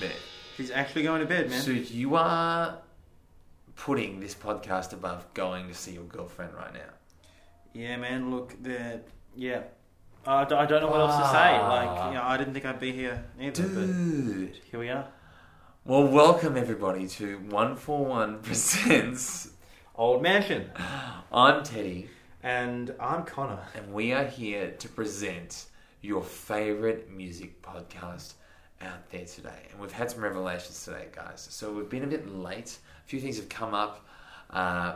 bed. She's actually going to bed, man. So you are putting this podcast above going to see your girlfriend right now. Yeah, man. Look, I don't know what else to say. Like, you know, I didn't think I'd be here either, dude. But here we are. Well, welcome everybody to 141 Presents Old Mansion. I'm Teddy. And I'm Connor. And we are here to present your favourite music podcast out there today. And we've had some revelations today, guys. So we've been a bit late. A few things have come up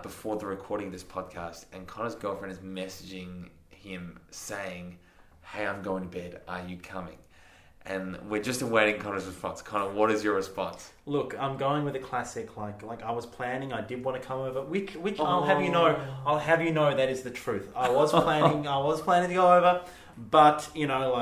before the recording of this podcast. And Connor's girlfriend is messaging him saying, "Hey, I'm going to bed. Are you coming?" And we're just awaiting Connor's response. Connor, what is your response? Look, I'm going with a classic. Like I was planning. I did want to come over. Which I'll have you know that is the truth. I was planning to go over, but you know,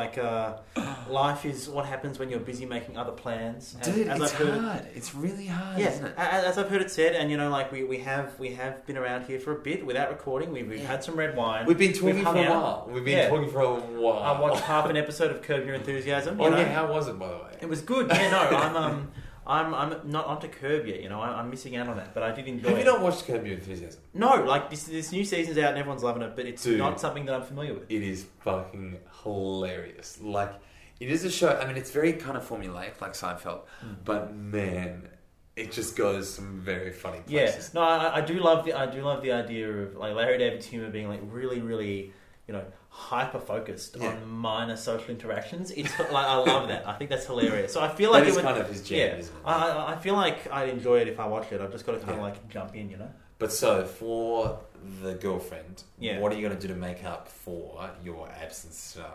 life is what happens when you're busy making other plans. And dude, it's hard. It's really hard. Yeah, isn't it? As I've heard it said, and you know, like we have been around here for a bit without recording. We've had some red wine. We've been talking for a while. I watched half an episode of Curb Your Enthusiasm. How was it, by the way? It was good. Yeah, no, I'm not onto Curb yet, you know. I'm missing out on that, but I did enjoy it. Have you not watched Curb Your Enthusiasm? No, like this new season's out and everyone's loving it, but it's not something that I'm familiar with. It is fucking hilarious. Like, it is a show, I mean, it's very kind of formulaic, like Seinfeld, but man, it just goes some very funny places. Yeah, no, I do love the idea of like Larry David's humor being like really, really, you know, hyper-focused on minor social interactions. It's like, I love that. I think that's hilarious. So I feel like... That is kind of his jam, isn't it? I feel like I'd enjoy it if I watched it. I've just got to kind of like jump in, you know? But so, for the girlfriend, what are you going to do to make up for your absence tonight?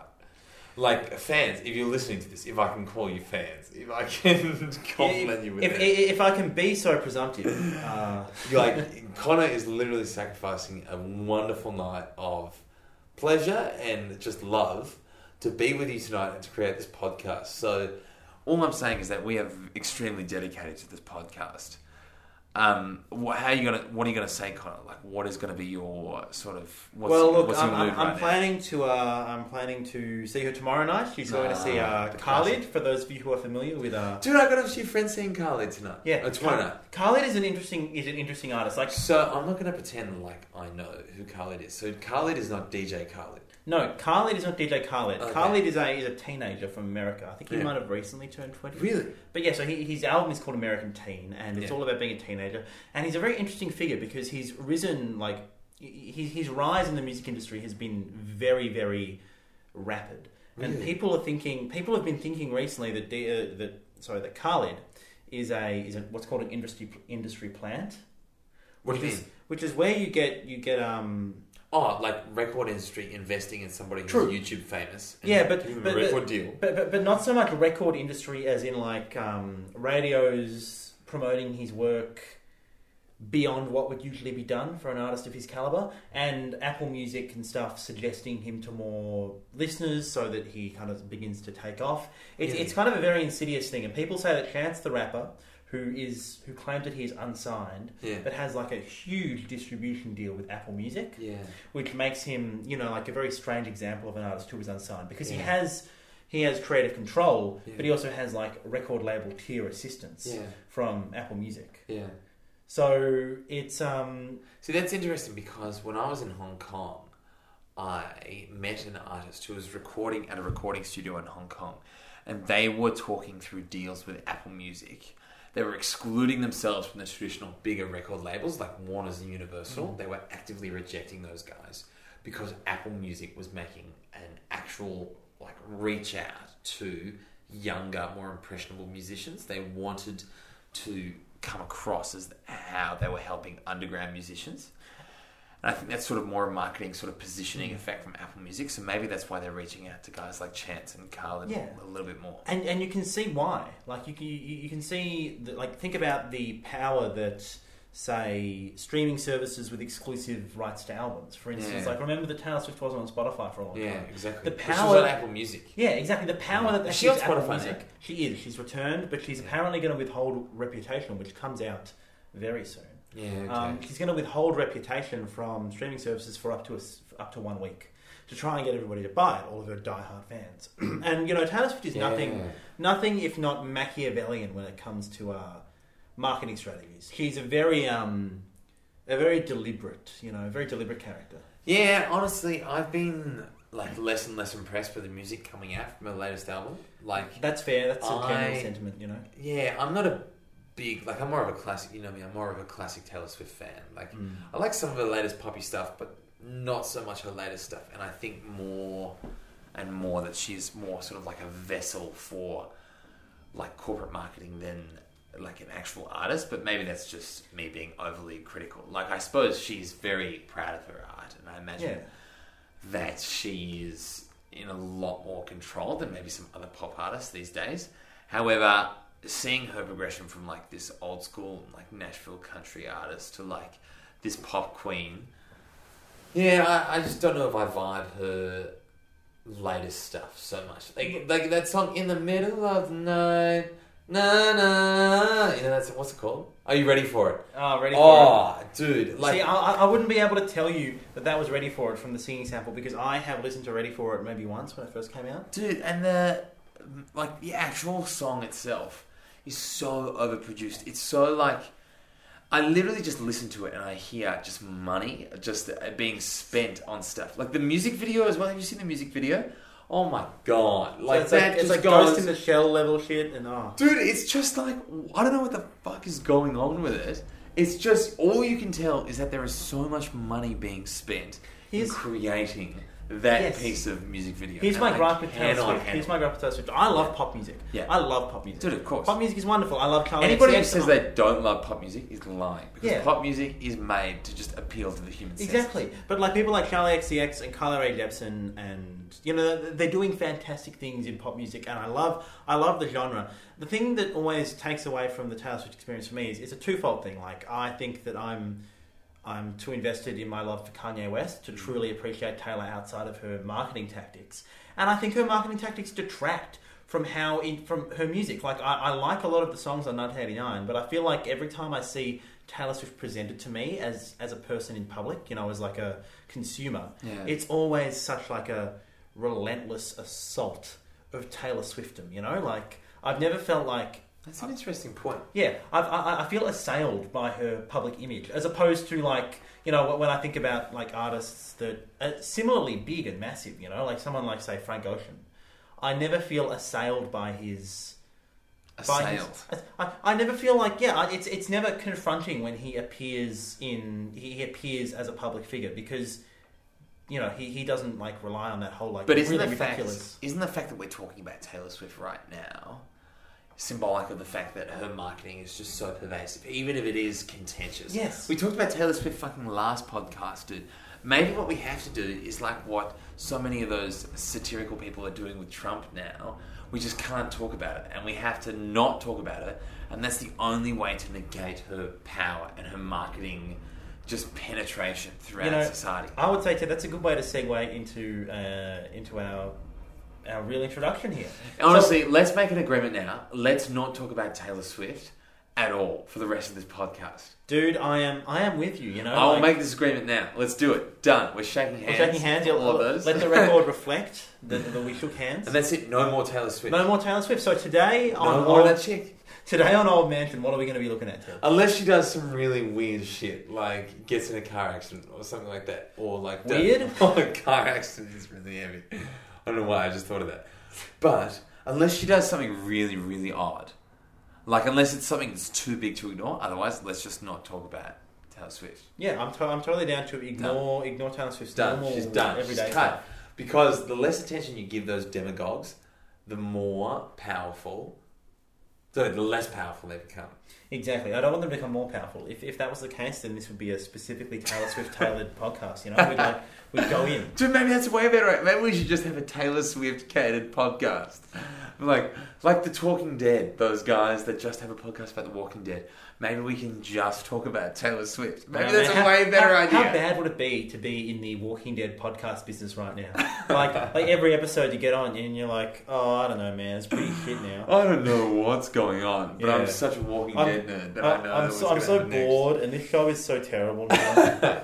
Like, fans, if you're listening to this, if I can call you fans, if I can compliment you with that. If I can be so presumptive. You're like, Connor is literally sacrificing a wonderful night of pleasure and just love to be with you tonight and to create this podcast. So all I'm saying is that we are extremely dedicated to this podcast. What are you gonna say, Connor? Like, what is gonna be your sort of? I'm planning to see her tomorrow night. She's going to see Khalid. For those of you who are familiar with dude, I got a few friends seeing Khalid tonight. Yeah, tomorrow night. Khalid is an interesting artist. Like, so I'm not gonna pretend like I know who Khalid is. So Khalid is not DJ Khalid. No, Khalid is not DJ Khalid. Okay. Khalid is a teenager from America. I think he might have recently turned 20. Really? But yeah, so his album is called American Teen, and it's all about being a teenager. And he's a very interesting figure because he's risen, like, his rise in the music industry has been very, very rapid. Really? And people have been thinking recently that Khalid is what's called an industry plant. What do you mean? Which is where you get oh, like record industry investing in somebody who's YouTube famous. And but record deal. But not so much record industry as in like radios promoting his work beyond what would usually be done for an artist of his caliber, and Apple Music and stuff suggesting him to more listeners so that he kind of begins to take off. It's kind of a very insidious thing, and people say that Chance the Rapper, who claims that he is unsigned, but has like a huge distribution deal with Apple Music, which makes him, you know, like a very strange example of an artist who is unsigned because he has creative control, but he also has like record label tier assistance from Apple Music. Yeah. So it's see, that's interesting because when I was in Hong Kong, I met an artist who was recording at a recording studio in Hong Kong, and they were talking through deals with Apple Music. They were excluding themselves from the traditional bigger record labels like Warner's and Universal. They were actively rejecting those guys because Apple Music was making an actual like reach out to younger, more impressionable musicians. They wanted to come across as how they were helping underground musicians. And I think that's sort of more a marketing sort of positioning effect from Apple Music. So maybe that's why they're reaching out to guys like Chance and Khalid a little bit more. And you can see why. Like you can see that, like, think about the power that, say, streaming services with exclusive rights to albums, for instance. Like, remember that Taylor Swift wasn't on Spotify for a long time. Yeah, exactly. The power, she was on Apple Music. Yeah, exactly. The power that she's on Spotify. Apple Music. Now? She is. She's returned, but she's apparently going to withhold Reputation, which comes out very soon. Yeah, okay. She's going to withhold Reputation from streaming services for up to 1 week. to try and get everybody to buy it, all of her diehard fans. And, you know, Taylor Swift is nothing if not Machiavellian when it comes to marketing strategies. She's a very deliberate, you know, very deliberate character. Yeah, honestly, I've been like less and less impressed with the music coming out from her latest album. Like, that's fair. That's a general sentiment, you know. Yeah, I'm not a big, like, I'm more of a classic, you know me, I'm more of a classic Taylor Swift fan. Like, I like some of her latest poppy stuff, but not so much her latest stuff. And I think more and more that she's more sort of like a vessel for like corporate marketing than like an actual artist. But maybe that's just me being overly critical. Like, I suppose she's very proud of her art, and I imagine that she's in a lot more control than maybe some other pop artists these days. However, seeing her progression from like this old school like Nashville country artist to like this pop queen, I just don't know if I vibe her latest stuff so much. Like that song "In the Middle of the Night," you know, that's, what's it called? Are you ready for it? Dude! Like, see, I wouldn't be able to tell you that was "Ready for It" from the singing sample, because I have listened to "Ready for It" maybe once when it first came out. Dude, and the actual song itself is so overproduced. It's so like, I literally just listen to it and I hear just money just being spent on stuff. Like the music video as well. Have you seen the music video? Oh my god! Like, so that, it's like Ghost in the Shell level shit, and dude, it's just like, I don't know what the fuck is going on with it. It's just, all you can tell is that there is so much money being spent in creating that piece of music video. Here's my gripe with Taylor Swift. I love pop music. Yeah. I love pop music. Dude, of course. Pop music is wonderful. I love Khalid. Anybody who says they don't love pop music is lying. Because pop music is made to just appeal to the human senses. Exactly. But like people like Charli XCX and Carly Rae Jepsen, and you know, they're doing fantastic things in pop music, and I love the genre. The thing that always takes away from the Taylor Swift experience for me is it's a twofold thing. Like, I think that I'm too invested in my love for Kanye West to truly appreciate Taylor outside of her marketing tactics. And I think her marketing tactics detract from her music. Like, I like a lot of the songs on 1989, but I feel like every time I see Taylor Swift presented to me as a person in public, you know, as like a consumer, it's always such like a relentless assault of Taylor Swiftum, you know? Like, I've never felt like... That's an interesting point. Yeah, I feel assailed by her public image, as opposed to, like, you know, when I think about like artists that are similarly big and massive, you know, like someone like, say, Frank Ocean. I never feel assailed by his... I never feel like it's never confronting when he appears as a public figure, because, you know, he doesn't like rely on that whole like. But isn't the fact that we're talking about Taylor Swift right now symbolic of the fact that her marketing is just so pervasive, even if it is contentious? Yes. We talked about Taylor Swift fucking last podcast, dude. Maybe what we have to do is like what so many of those satirical people are doing with Trump now. We just can't talk about it, and we have to not talk about it, and that's the only way to negate her power and her marketing just penetration throughout, you know, society. I would say, too, that's a good way to segue into our real introduction here. Honestly, let's make an agreement now. Let's not talk about Taylor Swift at all for the rest of this podcast. Dude, I am with you, you know. I'll make this agreement now. Let's do it. Done. We're shaking hands. We're shaking hands. All of those. Let the record reflect that we shook hands. And that's it. No more Taylor Swift. No more Taylor Swift. So today... Today on Old Mansion, what are we going to be looking at, Taylor? Unless she does some really weird shit, like gets in a car accident or something like that. Or like... Weird? Or a car accident is really heavy. I don't know why, I just thought of that. But unless she does something really, really odd, like unless it's something that's too big to ignore, otherwise let's just not talk about Taylor Swift. Yeah, I'm totally down to ignore Taylor Swift's normal. She's done. Everyday stuff. Because the less attention you give those demagogues, the more powerful... So the less powerful they become. Exactly. I don't want them to become more powerful. If that was the case, then this would be a specifically Taylor Swift tailored podcast. You know, we'd go in. Dude, maybe that's way better. Maybe we should just have a Taylor Swift catered podcast, like the Talking Dead. Those guys that just have a podcast about the Walking Dead. Maybe we can just talk about Taylor Swift. Maybe that's a way better idea. How bad would it be to be in the Walking Dead podcast business right now? Like every episode you get on and you're like, oh, I don't know, man. It's pretty shit now. I don't know what's going on, but I'm such a Walking Dead nerd that I know. I'm so bored, and this show is so terrible now.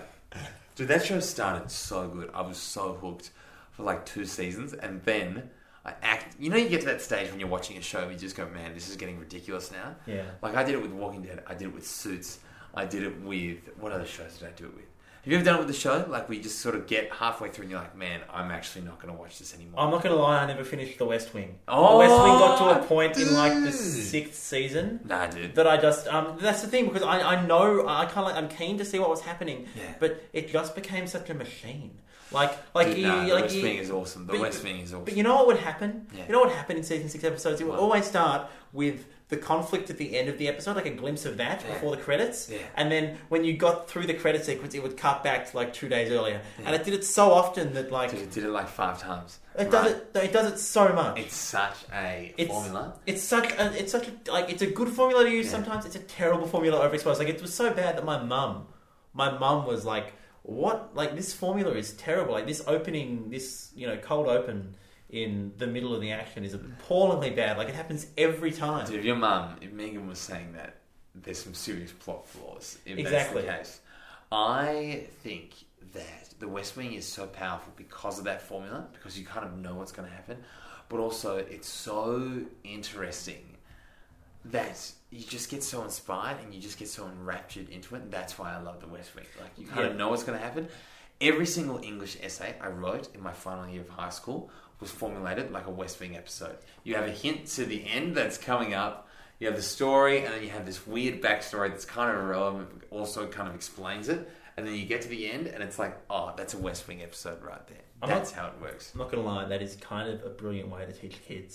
Dude, that show started so good. I was so hooked. for like 2 seasons, and then I act. You know, you get to that stage when you're watching a show, you just go, "Man, this is getting ridiculous now." Yeah. Like I did it with Walking Dead. I did it with Suits. I did it with what other shows did I do it with? Have you ever done it with the show? Like, we just sort of get halfway through and you're like, man, I'm actually not going to watch this anymore. I'm not going to lie, I never finished The West Wing. Oh, The West Wing got to a point in, like, the 6th season. Nah, dude. That I just... that's the thing, because I know... I kind of like... I'm keen to see what was happening. Yeah. But it just became such a machine. Like, dude, nah, The West Wing is awesome. The West Wing is awesome. But you know what would happen? Yeah. You know what happened in season 6 episodes? It would always start with... the conflict at the end of the episode, like a glimpse of that before the credits. Yeah. And then when you got through the credit sequence, it would cut back to like 2 days earlier. Yeah. And it did it so often that like... Dude, it did it like 5 times. It does it so much. It's such a formula. It's a good formula to use sometimes. It's a terrible formula overexposed. Like, it was so bad that my mum was like, what? Like, this formula is terrible. Like, this opening, cold open... in the middle of the action is appallingly bad. Like, it happens every time. Dude, your mum, Megan was saying that there's some serious plot flaws. Exactly. That's the case. I think that The West Wing is so powerful because of that formula, because you kind of know what's going to happen, but also it's so interesting that you just get so inspired and you just get so enraptured into it, and that's why I love The West Wing. Like, you kind of know what's going to happen. Every single English essay I wrote in my final year of high school was formulated like a West Wing episode. You have a hint to the end that's coming up, you have the story, and then you have this weird backstory that's kind of irrelevant, but also kind of explains it, and then you get to the end, and it's like, oh, that's a West Wing episode right there. That's how it works. I'm not going to lie, that is kind of a brilliant way to teach kids.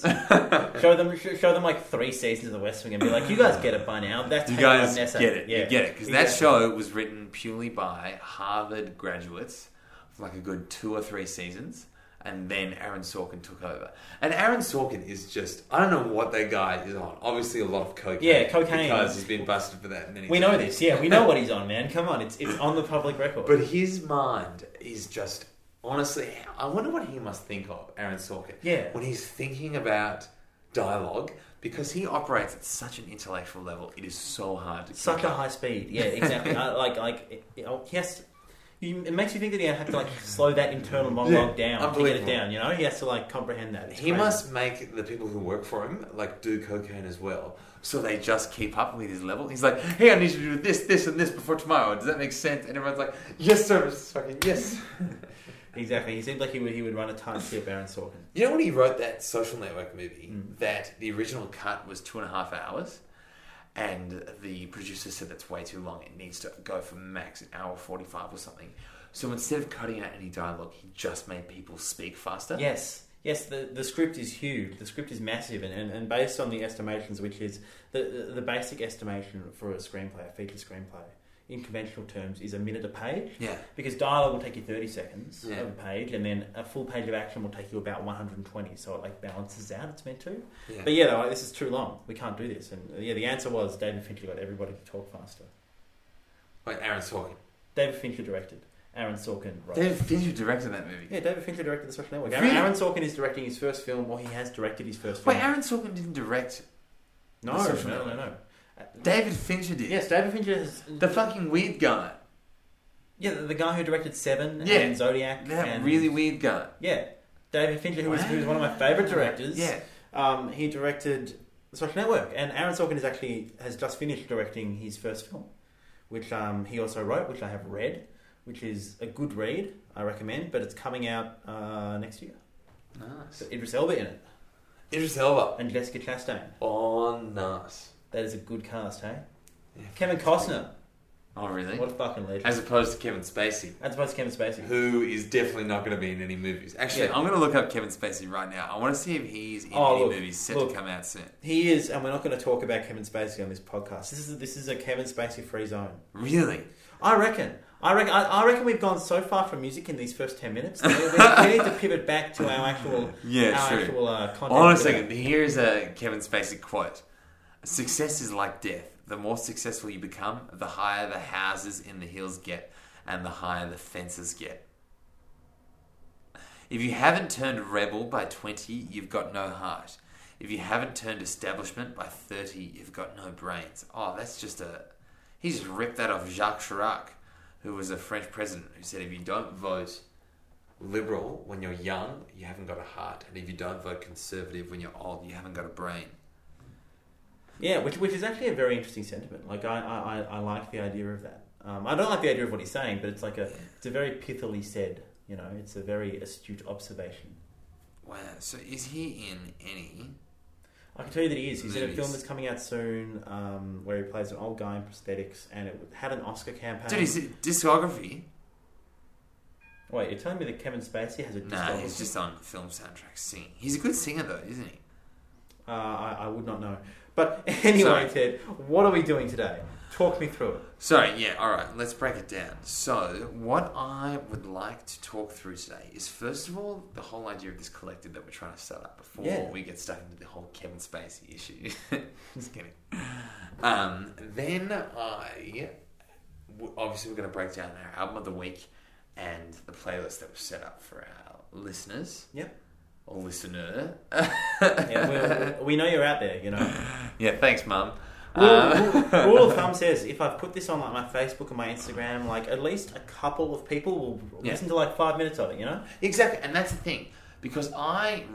show them like 3 seasons of The West Wing and be like, you guys get it by now. That's you guys get it. Yeah. You get it. Because that show was written purely by Harvard graduates for like a good 2 or 3 seasons. And then Aaron Sorkin took over. And Aaron Sorkin is just... I don't know what that guy is on. Obviously a lot of cocaine. Yeah, cocaine. Because he's been busted for that many times. We know this. Yeah, we know what he's on, man. Come on, it's on the public record. But his mind is just... Honestly, I wonder what he must think of, Aaron Sorkin. Yeah. When he's thinking about dialogue... Because he operates at such an intellectual level, it is so hard to... Such a high speed. Yeah, exactly. Yes... It makes you think that he had to like slow that internal monologue down to get it down. You know, he has to like comprehend that. It's crazy. Must make the people who work for him like do cocaine as well, so they just keep up with his level. He's like, "Hey, I need you to do this, this, and this before tomorrow. Does that make sense?" And everyone's like, "Yes, sir, Mr. Sorkin. Yes." Exactly. He seemed like he would run a tight ship, Aaron Sorkin. You know, when he wrote that Social Network movie, that the original cut was 2.5 hours. And the producer said that's way too long. It needs to go for max an hour 45 or something. So instead of cutting out any dialogue, he just made people speak faster. Yes. The script is huge. The script is massive, and based on the estimations, which is the basic estimation for a feature screenplay, in conventional terms, is a minute a page. Yeah. Because dialogue will take you 30 seconds of a page, and then a full page of action will take you about 120. So it like balances out. It's meant to. Yeah. But yeah, this is too long. We can't do this. And yeah, the answer was David Fincher got everybody to talk faster. Wait, Aaron Sorkin. David Fincher directed. Aaron Sorkin wrote. David Fincher directed that movie. Yeah, David Fincher directed The Social Network. Really? Aaron Sorkin is directing his first film, or he has directed his first film. Wait, Aaron Sorkin didn't direct. No. David Fincher did. Yes, David Fincher is... The fucking weird guy. Yeah, the guy who directed Seven and Zodiac. That really weird guy. Yeah. David Fincher, who was one of my favourite directors. Yeah. He directed The Social Network. And Aaron Sorkin has just finished directing his first film, which he also wrote, which I have read, which is a good read, I recommend, but it's coming out next year. Nice. But Idris Elba in it. Idris Elba. And Jessica Chastain. Oh, nice. That is a good cast, hey? Yeah, Kevin Costner. Oh, really? What a fucking legend. As opposed to Kevin Spacey. Who is definitely not going to be in any movies. Actually, I'm going to look up Kevin Spacey right now. I want to see if he's in movies set to come out soon. He is, and we're not going to talk about Kevin Spacey on this podcast. This is a Kevin Spacey free zone. Really? I reckon we've gone so far from music in these first 10 minutes. We need to pivot back to our actual content. Hold on a second. Here's a Kevin Spacey quote. Success is like death. The more successful you become, the higher the houses in the hills get, and the higher the fences get. If you haven't turned rebel by 20, you've got no heart. If you haven't turned establishment by 30, you've got no brains. Oh, that's just he just ripped that off Jacques Chirac, who was a French president, who said if you don't vote liberal when you're young, you haven't got a heart. And if you don't vote conservative when you're old, you haven't got a brain. Yeah, which is actually a very interesting sentiment. Like, I like the idea of that. I don't like the idea of what he's saying, but it's like it's a very pithily said, you know, it's a very astute observation. Wow, so is he in any... I can tell you that he is. He's in a film that's coming out soon where he plays an old guy in prosthetics, and it had an Oscar campaign. Dude, is it discography? Wait, you're telling me that Kevin Spacey has a discography? Nah, he's just on film soundtracks singing. He's a good singer, though, isn't he? I would not know. But anyway, Ted, what are we doing today? Talk me through it. So, yeah, all right, let's break it down. So, what I would like to talk through today is, first of all, the whole idea of this collective that we're trying to set up before we get stuck into the whole Kevin Spacey issue. Just kidding. Then obviously, we're going to break down our album of the week and the playlist that was set up for our listeners. Yep. Or listener. Yeah, we know you're out there, you know. Yeah, thanks, Mum. Rule of thumb says if I've put this on like my Facebook and my Instagram, like at least a couple of people will listen to like 5 minutes of it, you know? Exactly, and that's the thing. Because I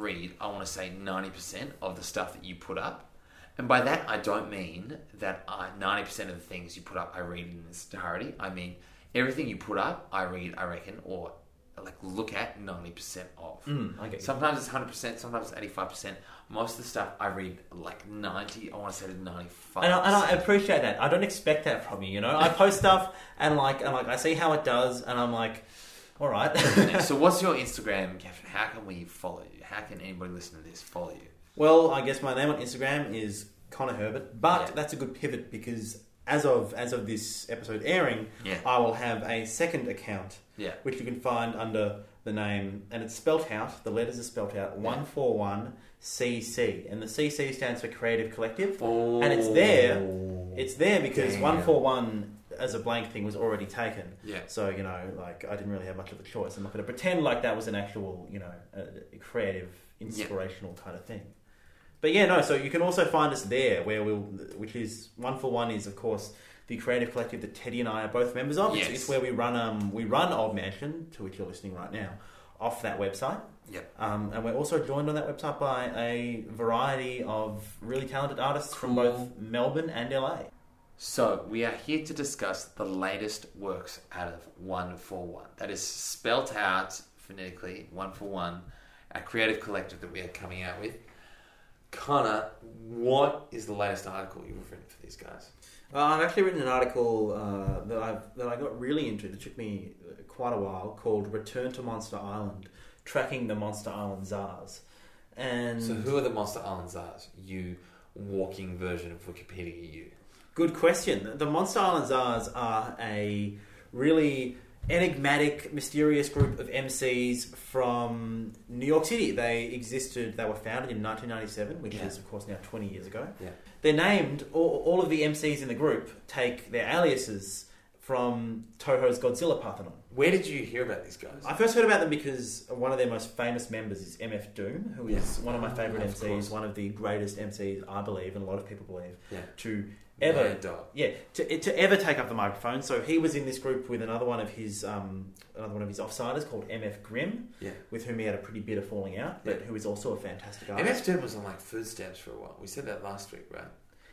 want to say 90% of the stuff that you put up. And by that, I don't mean that 90% of the things you put up, I read in its entirety. I mean, everything you put up, I read, I reckon, or like look at 90% of. Sometimes it's 100%, sometimes it's 85%. Most of the stuff I read, like 90, I want to say to 95%. And I appreciate that. I don't expect that from you, you know? I post stuff and I see how it does and I'm like, all right. So what's your Instagram, Kevin? How can we follow you? How can anybody listening to this follow you? Well, I guess my name on Instagram is Connor Herbert, but that's a good pivot because as of this episode airing, I will have a second account, which you can find under the name, and it's spelt out, the letters are spelt out, 141CC, and the CC stands for Creative Collective, and it's there because 141 as a blank thing was already taken, so, you know, like, I didn't really have much of a choice. I'm not going to pretend like that was an actual, you know, creative, inspirational kind of thing. But yeah, no, so you can also find us there, which is 141 is, of course, the creative collective that Teddy and I are both members of. Yes. It's where we run Old Mansion, to which you're listening right now, off that website. Yep. And we're also joined on that website by a variety of really talented artists from both Melbourne and LA. So we are here to discuss the latest works out of 141. That is spelt out phonetically, 141, a creative collective that we are coming out with. Connor, what is the latest article you've written for these guys? I've actually written an article that I got really into. That took me quite a while. Called "Return to Monsta Island: Tracking the Monsta Island Czars." And so, who are the Monsta Island Czars? You walking version of Wikipedia. You. Good question. The Monsta Island Czars are a really enigmatic, mysterious group of MCs from New York City. They were founded in 1997, which is, of course, now 20 years ago. Yeah. They're named, all of the MCs in the group take their aliases from Toho's Godzilla Parthenon. Where did you hear about these guys? I first heard about them because one of their most famous members is MF Doom, who is one of my favourite MCs, one of the greatest MCs, I believe, and a lot of people believe, to ever take up the microphone. So he was in this group with another one of his offsiders called MF Grimm, with whom he had a pretty bitter falling out, but who is also a fantastic artist. MF Doom was on like food stamps for a while. We said that last week, right?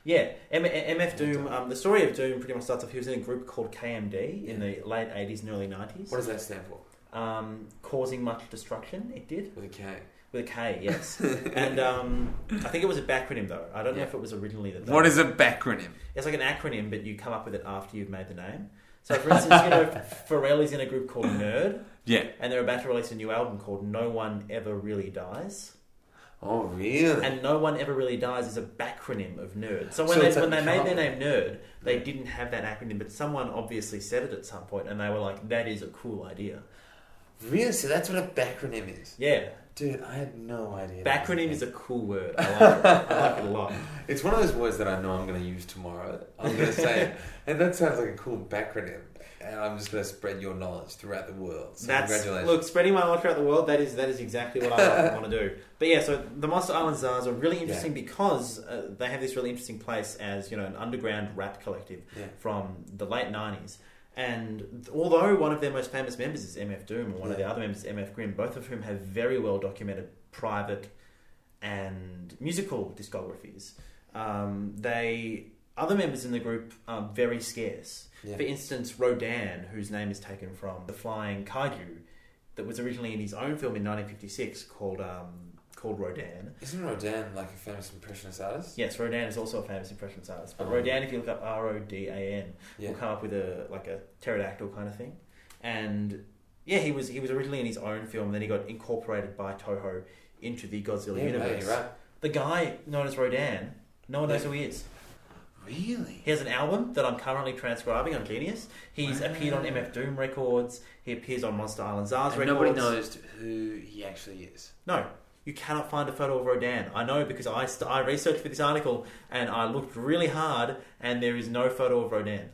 Yeah, MF Doom. The story of Doom pretty much starts off. He was in a group called KMD in the late 80s and early 90s. What does that stand for? Causing much destruction. It did. With a K. With a K, yes. And I think it was a backronym, though. I don't know if it was originally the name. What is a backronym? It's like an acronym, but you come up with it after you've made the name. So, for instance, you know, Pharrell is in a group called Nerd. Yeah. And they're about to release a new album called No One Ever Really Dies. Oh, really? And No One Ever Really Dies is a backronym of Nerd. So when they made their name Nerd, they didn't have that acronym, but someone obviously said it at some point, and they were like, that is a cool idea. Really? So that's what a backronym is? Yeah. Dude, I had no idea. Backronym is a cool word. I like it. I like it a lot. It's one of those words that I know I'm going to use tomorrow. I'm going to say, and that sounds like a cool backronym. And I'm just going to spread your knowledge throughout the world. So congratulations. Look, spreading my knowledge throughout the world, that is exactly what I want to do. But yeah, so the Monsta Island Czars are really interesting because they have this really interesting place as, you know, an underground rap collective from the late 90s. And although one of their most famous members is MF Doom, or one of the other members is MF Grimm, both of whom have very well documented private and musical discographies, other members in the group are very scarce. Yeah. For instance, Rodan, whose name is taken from the flying kaiju that was originally in his own film in 1956 called Rodan. Isn't Rodan like a famous impressionist artist? Yes, Rodan is also a famous impressionist artist. But Rodan, if you look up R-O-D-A-N, will come up with a pterodactyl kind of thing. And yeah, he was originally in his own film, then he got incorporated by Toho into the Godzilla universe. Mate, right. The guy known as Rodan, no one knows who he is. Really? He has an album that I'm currently transcribing on Genius. He's appeared on MF Doom records. He appears on Monsta Island Czars records. Nobody knows who he actually is. No. You cannot find a photo of Rodan. I know because I researched for this article and I looked really hard and there is no photo of Rodan.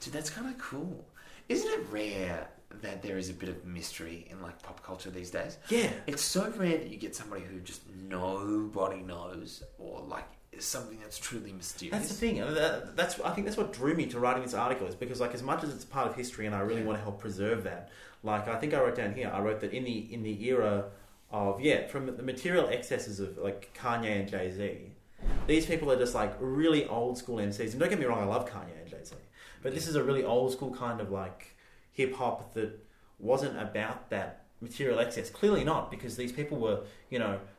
Dude, that's kind of cool. Isn't it rare that there is a bit of mystery in like pop culture these days? Yeah. It's so rare that you get somebody who just nobody knows, or like something that's truly mysterious. That's the thing. I think that's what drew me to writing this article, is because like, as much as it's part of history and I really want to help preserve that, like I think I wrote down here, I wrote that in the era of, from the material excesses of like Kanye and Jay-Z, these people are just like really old school MCs. And don't get me wrong, I love Kanye and Jay-Z, but this is a really old school kind of like hip hop that wasn't about that material excess. Clearly not, because these people were,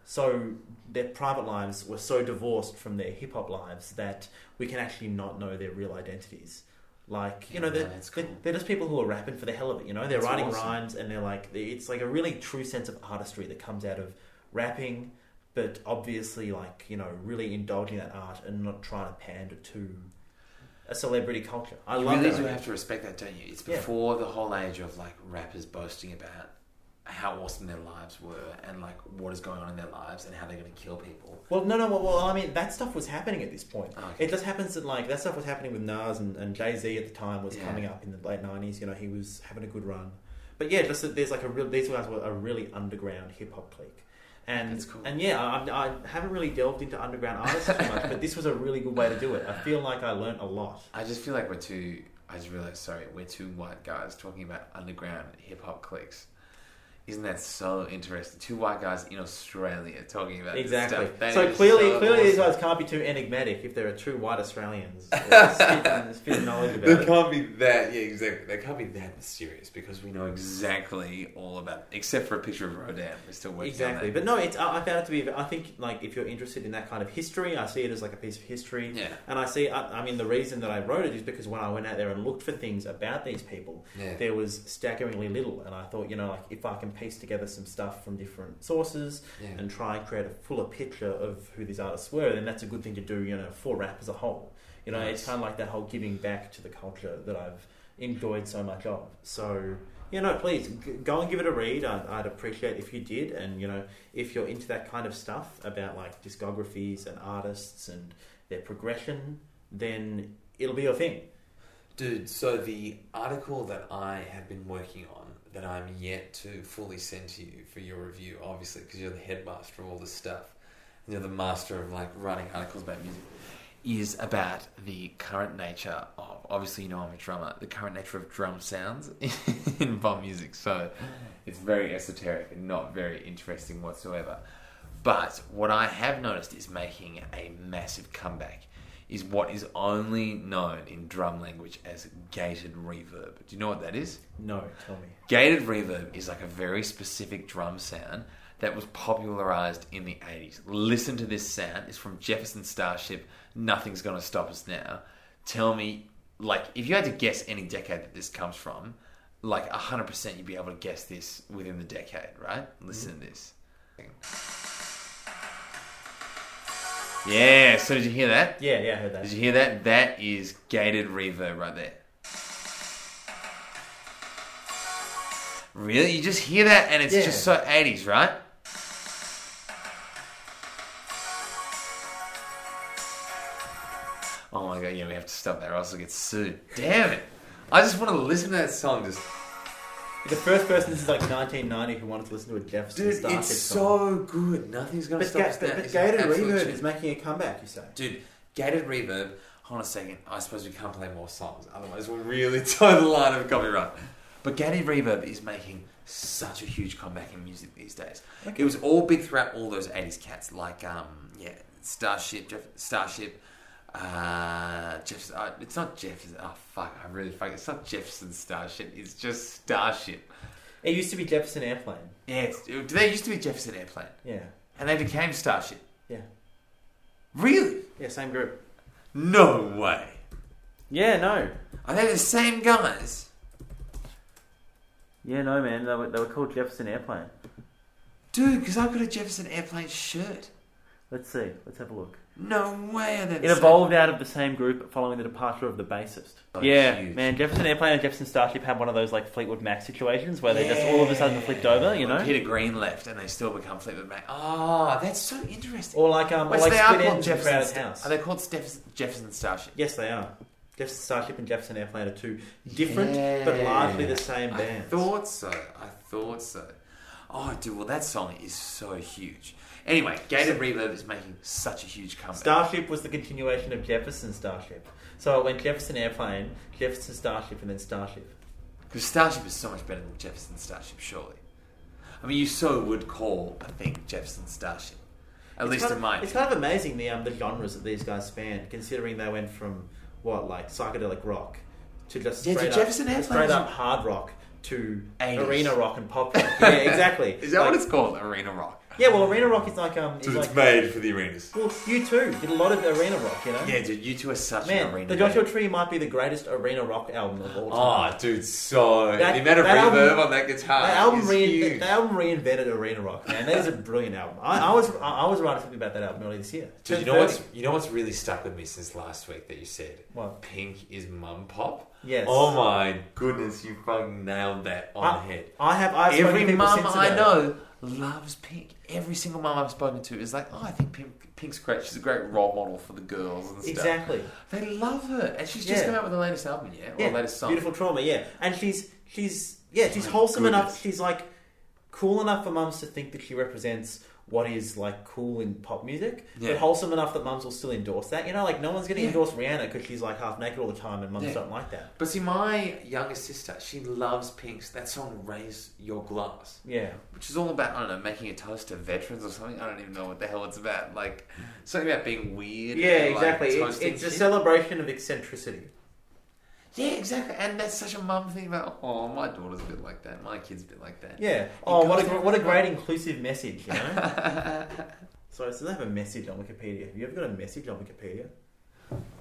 so their private lives were so divorced from their hip hop lives that we can actually not know their real identities. Like, they're just people who are rapping for the hell of it, They're that's writing rhymes, and they're like, it's like a really true sense of artistry that comes out of rapping, but obviously like, really indulging that art and not trying to pander to a celebrity culture. You really do have to respect that, don't you? It's before the whole age of like rappers boasting about how awesome their lives were and like what is going on in their lives and how they're going to kill people. That stuff was happening at this point. It just happens that like that stuff was happening with Nas and Jay-Z at the time was coming up in the late 90s. He was having a good run, but just that there's like these guys were a really underground hip hop clique, and that's cool. And I haven't really delved into underground artists too much, but this was a really good way to do it. I feel like I learnt a lot. We're two white guys talking about underground hip hop cliques. Isn't that so interesting? Two white guys in Australia talking about this stuff. That so clearly awesome. These guys can't be too enigmatic if there are two white Australians spitting knowledge about it. They can't be that, They can't be that mysterious, because we know exactly all about it, except for a picture of Rodan. We're still working on that. But no, I found it to be, I think, like, if you're interested in that kind of history, I see it as like a piece of history. Yeah. And the reason that I wrote it is because when I went out there and looked for things about these people, there was staggeringly little. And I thought, if I can piece together some stuff from different sources and try and create a fuller picture of who these artists were, then that's a good thing to do, for rap as a whole. Nice. It's kind of like that whole giving back to the culture that I've enjoyed so much of. So, please go and give it a read. I'd appreciate if you did. And, if you're into that kind of stuff about like discographies and artists and their progression, then it'll be your thing. Dude, so the article that I have been working on that I'm yet to fully send to you for your review, obviously, because you're the headmaster of all this stuff, and you're the master of like writing articles about music, is about the current nature of, obviously, I'm a drummer, the current nature of drum sounds in pop music. So it's very esoteric and not very interesting whatsoever. But what I have noticed is making a massive comeback is what is only known in drum language as gated reverb. Do you know what that is? No, tell me. Gated reverb is like a very specific drum sound that was popularized in the 80s. Listen to this sound. It's from Jefferson Starship, Nothing's Gonna Stop Us Now. Tell me, like, if you had to guess any decade that this comes from, like 100% you'd be able to guess this within the decade, right? Listen to this. Yeah, so did you hear that? Yeah, I heard that. Did you hear that? That is gated reverb right there. Really? You just hear that and it's just so 80s, right? Oh my god, we have to stop that or else I'll get sued. Damn it! I just want to listen to that song just... You're the first person since like 1990 who wanted to listen to a Jefferson Starship song. Dude, it's so good. Nothing's going to stop us now. But gated reverb is making a comeback, you say? Dude, gated reverb, hold on a second, I suppose we can't play more songs, otherwise we'll really toe the line of copyright. But Gaddy Reverb is making such a huge comeback in music these days. Okay. It was all big throughout all those 80s cats, like Starship. It's just Starship. It used to be Jefferson Airplane. Yeah, they used to be Jefferson Airplane. Yeah. And they became Starship. Yeah. Really? Yeah, same group. No way. Yeah, no. Are they the same guys? Yeah, no, man. They were called Jefferson Airplane. Dude, because I've got a Jefferson Airplane shirt. Let's see. Let's have a look. No way. It evolved out of the same group following the departure of the bassist. Oh, yeah, huge. Man. Jefferson Airplane and Jefferson Starship had one of those like Fleetwood Mac situations where they just all of a sudden flipped over, you know? Peter Green left and they still become Fleetward Mac. Oh, that's so interesting. Or like Are they called Jefferson Starship? Yes, they are. Jefferson Starship and Jefferson Airplane are two different but largely the same bands. I thought so. Oh, dude, well, that song is so huge. Anyway, Gator Reverb is making such a huge comeback. Starship was the continuation of Jefferson Starship. So it went Jefferson Airplane, Jefferson Starship, and then Starship. Because Starship is so much better than Jefferson Starship, surely. I mean, you so would call a thing Jefferson Starship. At least in my opinion. Kind of amazing the genres that these guys span, considering they went from, psychedelic rock to just straight up hard rock to 80s. Arena rock and pop rock. Yeah, exactly. Is that what it's called? Arena rock. Yeah, well, arena rock is like... it's made for the arenas. Well, U2 did a lot of arena rock, you know? Yeah, dude, U2 are such an arena... The Joshua Tree might be the greatest arena rock album of all time. Oh, dude, the amount of reverb on that guitar is huge. The album reinvented arena rock, man. That is a brilliant album. I was writing something about that album earlier this year. Dude, you know what's really stuck with me since last week that you said? What? Pink is mum pop. Yes. Oh my goodness, you fucking nailed that on the head. I've every mum I know... loves Pink. Every single mum I've spoken to is like, I think Pink's great. She's a great role model for the girls and stuff. Exactly. They love her. And she's just come out with the latest album, or latest song. Beautiful Trauma, And she's wholesome enough. She's like cool enough for mums to think that she represents what is like cool in pop music, but wholesome enough that mums will still endorse that. You know, like no one's going to endorse Rihanna because she's like half naked all the time and mums don't like that. But see, my younger sister, she loves Pink's, that song Raise Your Glass. Yeah. Which is all about, I don't know, making a toast to veterans or something. I don't even know what the hell it's about. Like, something about being weird. Yeah, and, exactly. Like, it's a celebration of eccentricity. Yeah, exactly. And that's such a mum thing about, my daughter's a bit like that. My kid's a bit like that. Yeah. What a great inclusive message, you know? So they have a message on Wikipedia. Have you ever got a message on Wikipedia?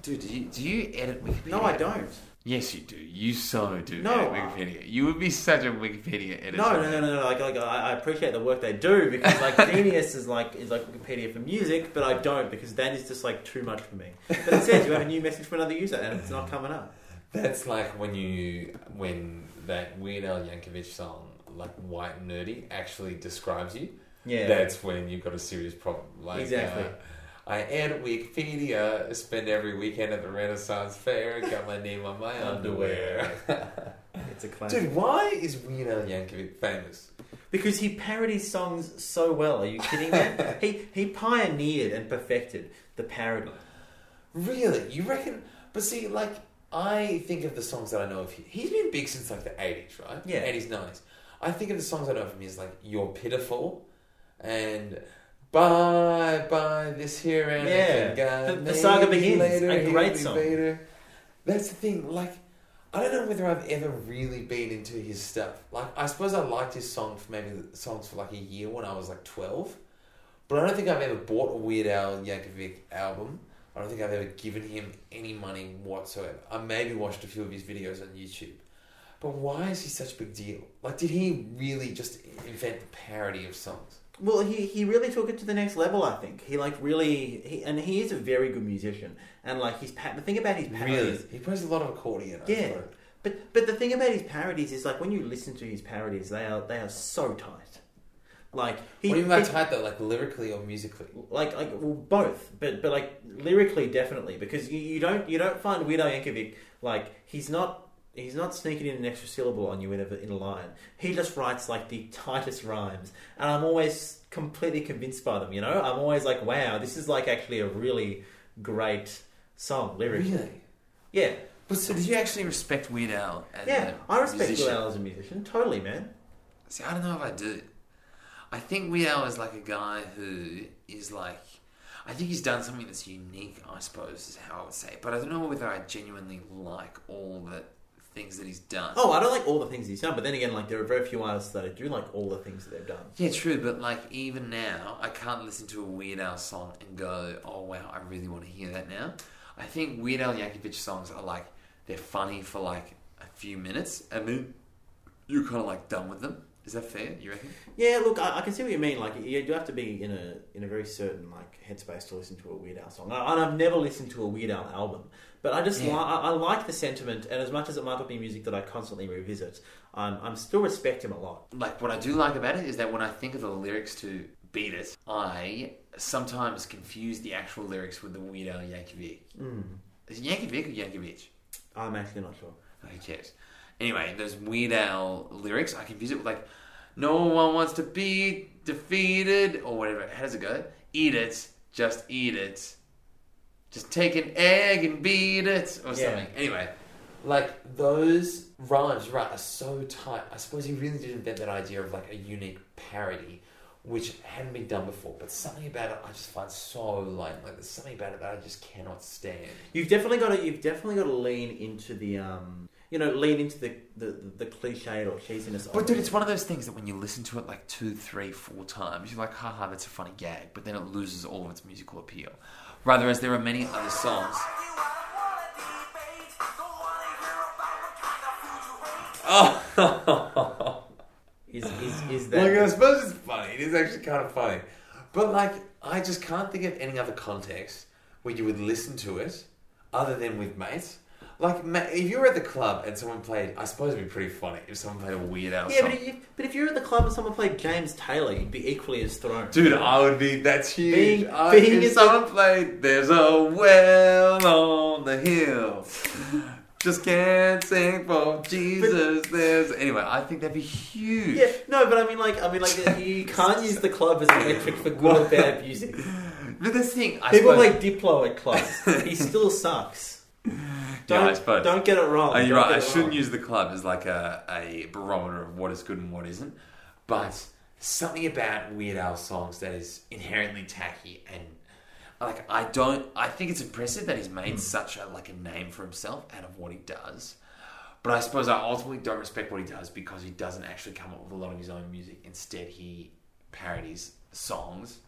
Dude, do you edit Wikipedia? No, I don't. Yes, you do. You so do edit Wikipedia. You would be such a Wikipedia editor. No. Like I appreciate the work they do because like Genius is like Wikipedia for music, but I don't because that is just like too much for me. But it says you have a new message from another user and it's not coming up. That's like when that Weird Al Yankovic song, like White Nerdy, actually describes you. Yeah. That's when you've got a serious problem. Like, exactly. I edit Wikipedia, spend every weekend at the Renaissance Fair, got my name on my underwear. It's a classic. Dude, why is Weird Al Yankovic famous? Because he parodies songs so well. Are you kidding me? He pioneered and perfected the parody. Really? You reckon? But see, like... I think of the songs that I know of him. He's been big since like the 80s, right? Yeah. 80s, 90s. I think of the songs I know from him as like You're Pitiful and Bye, This Here and The Saga Begins. Later, a great song. Later. That's the thing. Like, I don't know whether I've ever really been into his stuff. Like, I suppose I liked his songs for like a year when I was like 12. But I don't think I've ever bought a Weird Al Yankovic album. I don't think I've ever given him any money whatsoever. I maybe watched a few of his videos on YouTube. But why is he such a big deal? Like, did he really just invent the parody of songs? Well, he really took it to the next level, I think. And he is a very good musician. And, like, the thing about his parodies... Really? He plays a lot of accordion. Yeah. But the thing about his parodies is, like, when you listen to his parodies, they are so tight. Like, what do you mean by tight though? Like lyrically or musically? Like well, both, but like lyrically definitely because you don't find Weird Al Yankovic like he's not sneaking in an extra syllable on you in a line. He just writes like the tightest rhymes, and I'm always completely convinced by them. You know, I'm always like, wow, this is like actually a really great song lyrics. Really? Yeah. But so did you actually respect Weird Al as a musician? Yeah, I respect Weird Al as a musician. Totally, man. See, I don't know if I do. I think Weird Al is like a guy who is like... I think he's done something that's unique, I suppose, is how I would say it. But I don't know whether I genuinely like all the things that he's done. Oh, I don't like all the things he's done. But then again, like, there are very few artists that I do like all the things that they've done. Yeah, true. But like, even now, I can't listen to a Weird Al song and go, oh, wow, I really want to hear that now. I think Weird Al Yankovic songs are like, they're funny for like a few minutes and then you're kind of like done with them. Is that fair, you reckon? Yeah, look, I can see what you mean. Like, you do have to be in a very certain like headspace to listen to a Weird Al song. And I've never listened to a Weird Al album, but I just I like the sentiment. And as much as it might not be music that I constantly revisit, I'm still respect him a lot. Like, what I do like about it is that when I think of the lyrics to Beat It, I sometimes confuse the actual lyrics with the Weird Al Yankovic. Mm. Is it Yankovic or Yankovic? I'm actually not sure. Who cares? Anyway, those Weird Al lyrics, I confuse it with like, no one wants to be defeated, or whatever. How does it go? Eat it. Just eat it. Just take an egg and beat it, or something. Anyway, like those rhymes, right, are so tight. I suppose he really did invent that idea of like a unique parody, which hadn't been done before, but something about it I just find so lame. Like, there's something about it that I just cannot stand. You've definitely got to lean into the the cliched or cheesiness. But dude, it's one of those things that when you listen to it like 2, 3, 4 times, you're like, haha, that's a funny gag. But then it loses all of its musical appeal. Rather, as there are many other songs. Oh. Is that... Like, I suppose it's funny. It is actually kind of funny. But, like, I just can't think of any other context where you would listen to it other than with mates. Like, if you were at the club and someone played... I suppose it would be pretty funny if someone played a Weird Al song. But if you were at the club and someone played James Taylor, you'd be equally as thrown. Dude, I would be... That's huge. If someone played There's a Well on the Hill... Just can't sing for Jesus. Anyway, I think that'd be huge. Yeah, no, but I mean, like, you can't use the club as a metric for good or bad music. But the thing, people like Diplo at clubs. He still sucks. Don't get it wrong. You're right. I shouldn't use the club as like a barometer of what is good and what isn't. But something about Weird Al songs that is inherently tacky and. Like, I think it's impressive that he's made such a name for himself out of what he does. But I suppose I ultimately don't respect what he does because he doesn't actually come up with a lot of his own music. Instead, he parodies songs,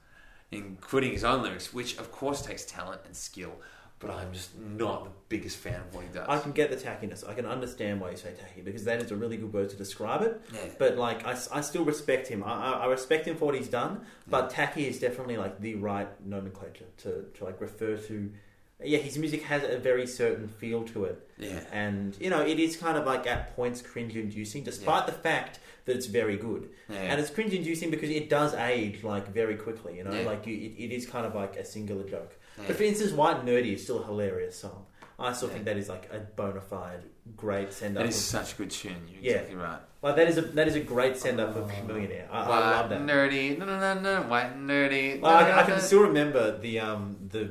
including his own lyrics, which, of course, takes talent and skill. But I'm just not the biggest fan of what he does. I can get the tackiness. I can understand why you say tacky, because that is a really good word to describe it. Yeah. But, like, I still respect him. I respect him for what he's done, but tacky is definitely, like, the right nomenclature to like, refer to... Yeah, his music has a very certain feel to it. Yeah. And, you know, it is kind of, like, at points cringe-inducing, despite the fact that it's very good. Yeah. And it's cringe-inducing because it does age, like, very quickly, you know? Yeah. Like, it is kind of, like, a singular joke. Yeah. But for instance, White Nerdy is still a hilarious song. I still think that is like a bona fide great send-up. It is such a good tune. You're exactly right. Like that is a great send-up of Millionaire. I love that. White Nerdy, no, White Nerdy. Like, I can still remember the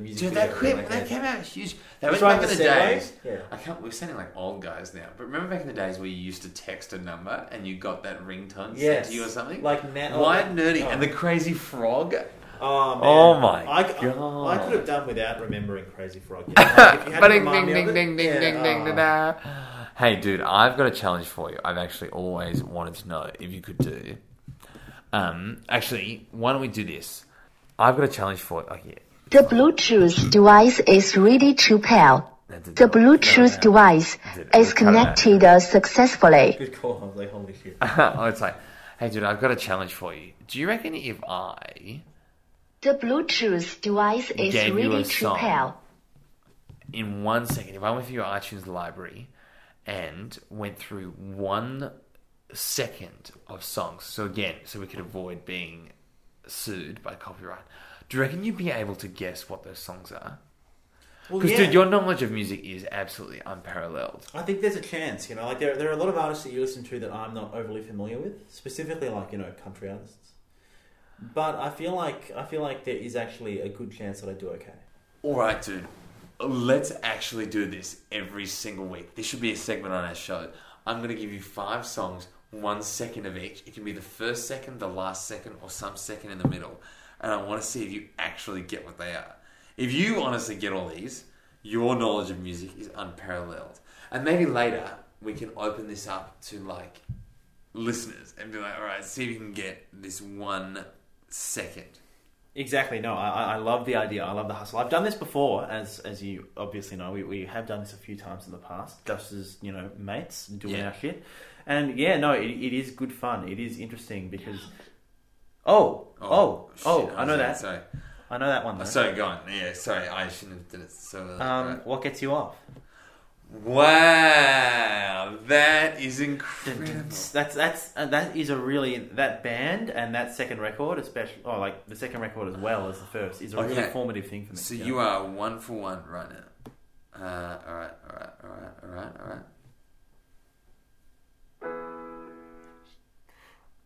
music. Dude, that clip that came out huge. That was back in the days. Yeah. We're sounding like old guys now, but remember back in the days where you used to text a number and you got that ringtone sent to you or something. Like now, White Nerdy and the Crazy Frog. Oh, man. Oh my God. I could have done without remembering Crazy Frog. Hey, dude, I've got a challenge for you. I've actually always wanted to know if you could do. Actually, why don't we do this? I've got a challenge for you. Oh, yeah. The Bluetooth device is ready to pair. The Bluetooth device is connected successfully. Good call. I was like, holy shit. I was like, hey, dude, I've got a challenge for you. Do you reckon if I... The Bluetooth device is ready to pair. In 1 second, if I went through your iTunes library and went through 1 second of songs, so we could avoid being sued by copyright, do you reckon you'd be able to guess what those songs are? Because, dude, your knowledge of music is absolutely unparalleled. I think there's a chance, you know. Like, there are a lot of artists that you listen to that I'm not overly familiar with, specifically, like, you know, country artists. But I feel like there is actually a good chance that I do okay. All right, dude. let's actually do this every single week. This should be a segment on our show. I'm going to give you 5 songs, 1 second of each. It can be the first second, the last second, or some second in the middle. And I want to see if you actually get what they are. If you honestly get all these, your knowledge of music is unparalleled. And maybe later, we can open this up to, like, listeners and be like, all right, see if you can get this 1 second. Exactly. No, I love the idea. I love the hustle. I've done this before, as you obviously know. We have done this a few times in the past, just as, you know, mates doing our shit. And yeah, no, it is good fun. It is interesting because... Oh, shit. I know that. Sorry. I know that one, though. Sorry, go on. Yeah, sorry. I shouldn't have done it so early. Right. What gets you off? Wow, that is incredible. That band and that second record, especially, like the second record as well as the first, is a really formative thing for me. So you are 1 for 1 right now. All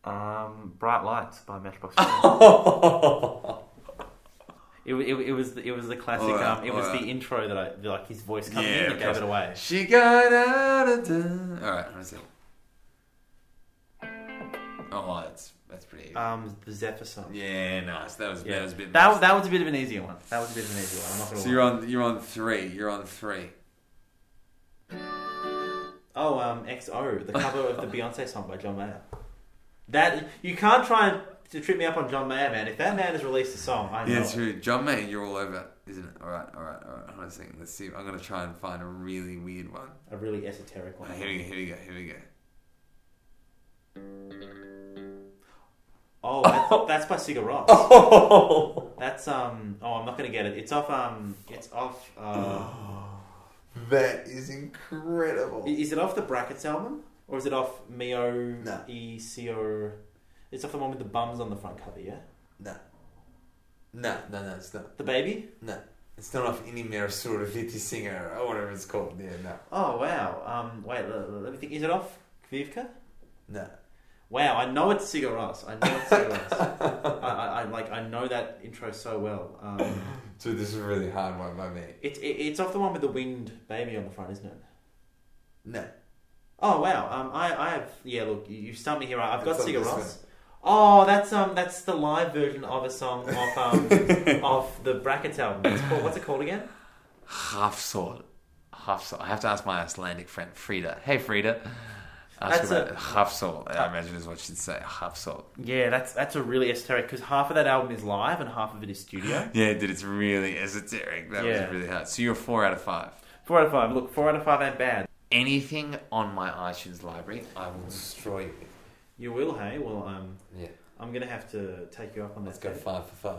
right. Bright Lights by Matchbox. It was the classic. It was the intro that I like. His voice coming in that gave it away. She got out of town. All right, let's see. Oh, that's pretty easy. The Zephyr song. Yeah, nice. That was a bit. That was a bit of an easier one. I'm not gonna. So you're on three. Oh, XO, the cover of the Beyonce song by John Mayer. That you can't try and. To trip me up on John Mayer, man. If that man has released a song, I know. Yeah, true. John Mayer, you're all over, isn't it? All right. Hold on a second. Let's see. I'm going to try and find a really weird one. A really esoteric one. Here we go. Oh, that's by Sigur Rós. Oh. That's, I'm not going to get it. That is incredible. Is it off the Brackets album? Or is it off Mio E-C-O... It's off the one with the bums on the front cover, yeah? No, it's not. The Baby? No. It's not off any Mersuraviti singer or whatever it's called. Yeah, no. Oh, wow. Wait, let me think. Is it off Kvivka? No. Wow, I know it's Sigur Rós. I know that intro so well. So this is a really hard one by me. It's off the one with the winged baby on the front, isn't it? No. Oh, wow. You stumped me here. I've got Sigur Rós. Oh, that's the live version of a song off off the Brackets album. What's it called again? Half Sword. I have to ask my Icelandic friend Frida. Hey Frida, ask about Half Sword. I imagine is what she'd say. Half Sword. Yeah, that's a really esoteric because half of that album is live and half of it is studio. Yeah, dude, it's really esoteric. That was really hard. So you're 4 out of 5. 4 out of 5. Look, 4 out of 5 ain't bad. Anything on my iTunes library, I will destroy you. You will, hey? Well, I'm going to have to take you up on that. Let's go 5 for 5.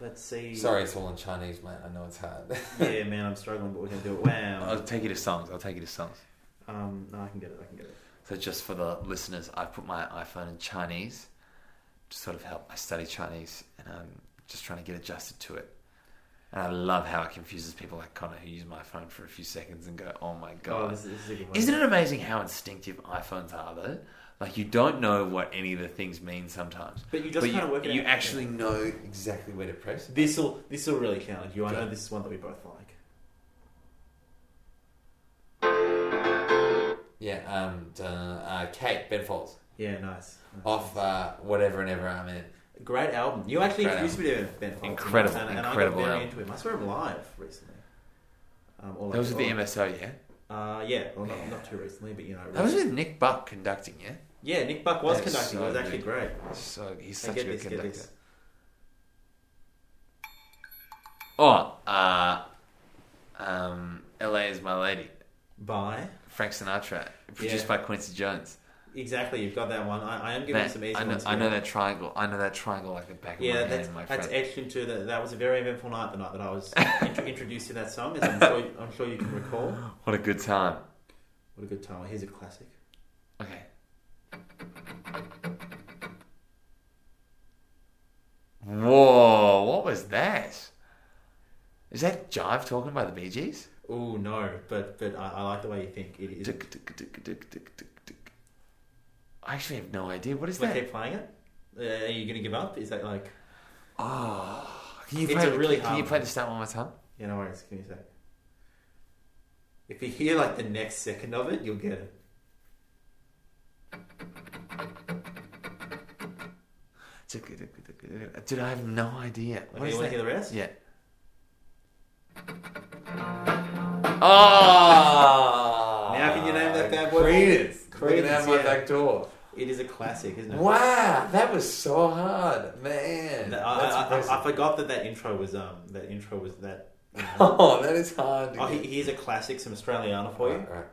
Let's see. Sorry, it's all in Chinese, mate. I know it's hard. Yeah, man, I'm struggling, but we're going to do it. Wow. I'll take you to songs. No, I can get it. So just for the listeners, I put my iPhone in Chinese to sort of help. I study Chinese, and I'm just trying to get adjusted to it. And I love how it confuses people like Connor who use my phone for a few seconds and go, oh my God. Oh, this is a good one. Isn't it amazing how instinctive iPhones are, though? Like, you don't know what any of the things mean sometimes. But you just kind of work it out. You actually know exactly where to press. This'll really challenge you. I know this is one that we both like. Yeah, Kate, Bed Falls. Yeah, nice. Off Whatever and Ever I'm In. Great album. You actually introduced me to Ben Folds. Incredible. And I got very into him. I saw him live recently. That was with the MSO, yeah? Yeah. Well, not too recently, but you know. That was with Nick Buck conducting, yeah? Yeah, Nick Buck was conducting. So it was actually great. So he's such a good conductor. LA Is My Lady. By? Frank Sinatra. Produced by Quincy Jones. Exactly, you've got that one. I am giving some easy ones. I know that triangle. Like the back of my hand, my friend. Yeah, that's etched into the... That was a very eventful night, the night that I was introduced to that song, as I'm sure you can recall. What a good time. Here's a classic. Okay. Whoa, what was that? Is that Jive Talking by the Bee Gees? Oh, no, but I like the way you think. It is... I actually have no idea. What is that? Keep playing it? Are you going to give up? Is that like... Oh... Can you play the start one more time? Yeah, no worries. Give me a sec. If you hear like the next second of it, you'll get it. Dude, I have no idea. What okay, you want to hear the rest? Yeah. Oh! Now can you name that bad boy? Credence. Credence, yeah. Out my back door. It is a classic, isn't it? Wow, that was so hard, man. I forgot that intro was that. You know. Oh, that is hard. Oh, here's a classic, some Australiana for you. Right.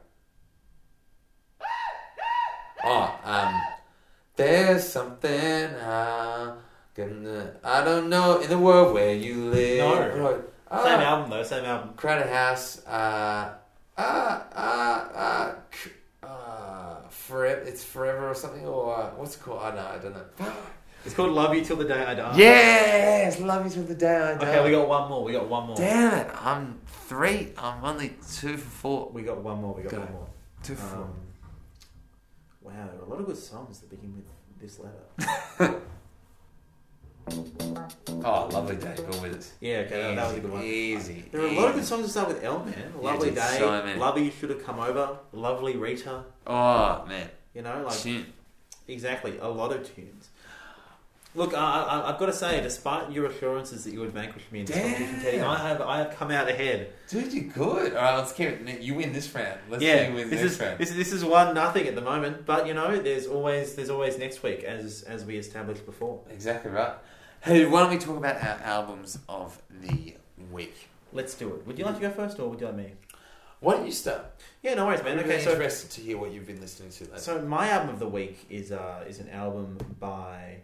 Oh, there's something I don't know in the world where you live. No. Oh. Same album though. Same album. Crowded House. Forever. It's Forever or something, or what's it called? I don't know. It's called Love You Till the Day I Die. Yes, Love You Till the Day I Die. Okay, we got one more. Damn it! I'm only 2 for 4. We got one more. 2 for 4. Wow, there are a lot of good songs that begin with this letter. Oh, Lovely Day, Bill Withers. Yeah, okay, easy, that was a good one. Easy. There are a lot of good songs that start with L, man. Lovely Day, so Lovely You Should Have Come Over, Lovely Rita. Oh, man. You know, like... Tune. Exactly, a lot of tunes. Look, I've got to say, despite your assurances that you would vanquish me in this competition, Teddy, I have come out ahead. Dude, you're good. All right, let's keep it. You win this round. Let's see you win this round. This is 1-0 at the moment, but you know, there's always next week, as we established before. Exactly right. Hey, why don't we talk about our albums of the week? Let's do it. Would you like to go first, or would you like me? Why don't you start? Yeah, no worries, man. I'm really interested to hear what you've been listening to lately. So my album of the week is an album by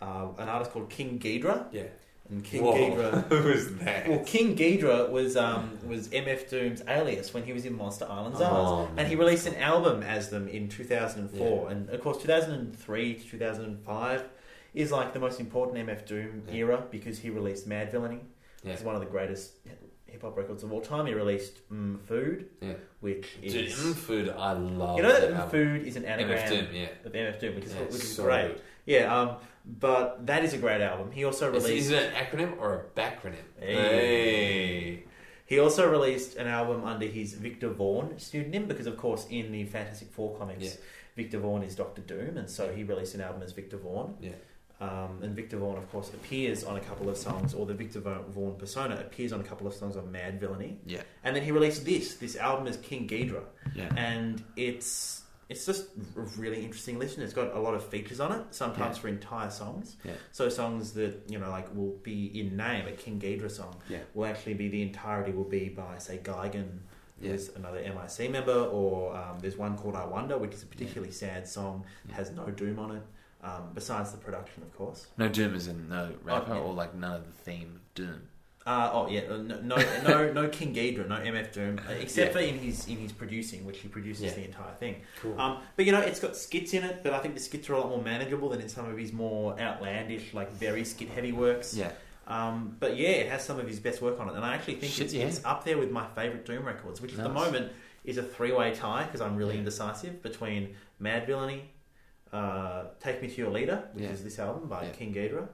an artist called King Ghidra. Yeah. And King Ghidra. Who was that? Well, King Ghidra was MF Doom's alias when he was in Monsta Island Czars. And he released an album as them in 2004. Yeah. And of course, 2003 to 2005 is like the most important MF Doom era, because he released Mad Villainy. Yeah. It's one of the greatest hip-hop records of all time. He released Food, which is... Dude, Food, I love. You know that Food is an anagram of MF Doom, which is so great. Good. Yeah, but that is a great album. He also released... Is it an acronym or a backronym? Hey. He also released an album under his Victor Vaughn pseudonym, because, of course, in the Fantastic Four comics, Victor Vaughn is Doctor Doom, and so he released an album as Victor Vaughn. Yeah. And Victor Vaughn, of course, appears on a couple of songs, or the Victor Vaughn persona appears on a couple of songs on Mad Villainy. Yeah. And then he released this. This album is King Ghidra. Yeah. And it's just a really interesting listen. It's got a lot of features on it, sometimes for entire songs. Yeah. So songs that, you know, like will be in name, a King Ghidra song, will actually be, the entirety will be by, say, Geigen, who's another MIC member, or there's one called I Wonder, which is a particularly sad song, has no Doom on it. Besides the production, of course. No Doom is in no rapper, or like none of the theme of Doom. No King Ghidra, no MF Doom, except for in his producing, which he produces the entire thing. Cool. But you know, it's got skits in it, but I think the skits are a lot more manageable than in some of his more outlandish, like very skit heavy works. Yeah. But yeah, it has some of his best work on it, and I actually think it's up there with my favourite Doom records, which at the moment is a 3-way tie, because I'm really indecisive between Mad Villainy, Take Me to Your Leader, which is this album by King Ghidra,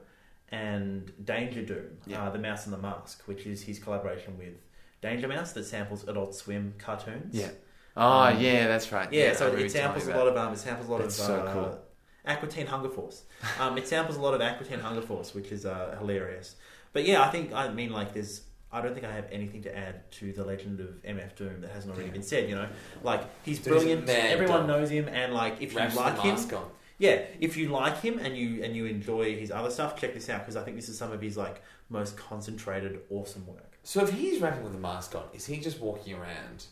and Danger Doom, The Mouse and the Mask, which is his collaboration with Danger Mouse that samples Adult Swim cartoons. Yeah. Oh, yeah, that's right. Yeah, so it samples a lot of... cool. Aqua Teen Hunger Force. It samples a lot of Aqua Teen Hunger Force, which is hilarious. But yeah, I don't think I have anything to add to the legend of MF Doom that hasn't already been said, you know. Like, he's brilliant, everyone knows him, and like, if you like him... Yeah, if you like him and you enjoy his other stuff, check this out, because I think this is some of his like most concentrated, awesome work. So if he's rapping with a mask on, is he just walking around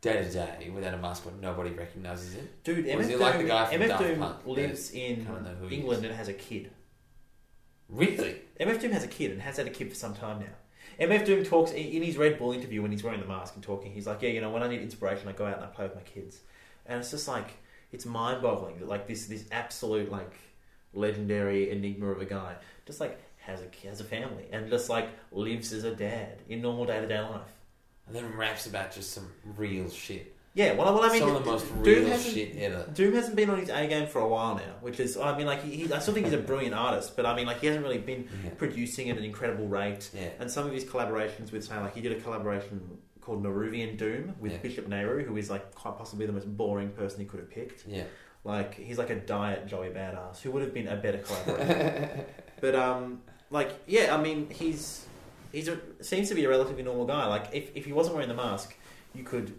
day to day without a mask on, nobody recognises him? Dude, MF Doom, like the guy from Daft Punk lives in England and has a kid. Really? MF Doom has a kid and has had a kid for some time now. MF Doom talks in his Red Bull interview when he's wearing the mask and talking. He's like, when I need inspiration, I go out and I play with my kids. And it's just like, it's mind-boggling that like this absolute like legendary enigma of a guy just like has a family and just like lives as a dad in normal day-to-day life. And then raps about just some real shit. Yeah, well, I mean, some of the most real shit ever. Doom hasn't been on his A game for a while now, which is, I mean, like, I still think he's a brilliant artist, but I mean, like, he hasn't really been producing at an incredible rate. Yeah. And some of his collaborations with, say, like, he did a collaboration called Nauruvian Doom with Bishop Nehru, who is like quite possibly the most boring person he could have picked. Yeah. Like, he's like a diet Joey Badass, who would have been a better collaborator. But, like, yeah, I mean, he seems to be a relatively normal guy. Like, if he wasn't wearing the mask, you could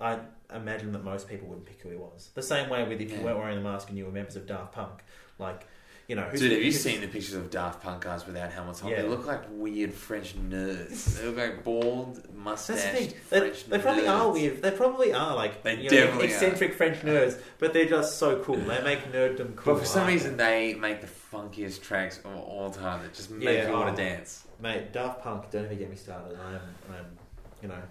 I imagine that most people wouldn't pick who he was. The same way with if you weren't wearing the mask and you were members of Daft Punk. Like, you know... Dude, have you seen the pictures of Daft Punk guys without helmets on? Yeah. They look like weird French nerds. They look like bald, mustached French nerds. They probably are weird. They probably are, like, eccentric French nerds, but they're just so cool. They make nerddom cool. But for some reason, they make the funkiest tracks of all time that just make you want to dance. Mate, Daft Punk, don't even get me started. I am you know,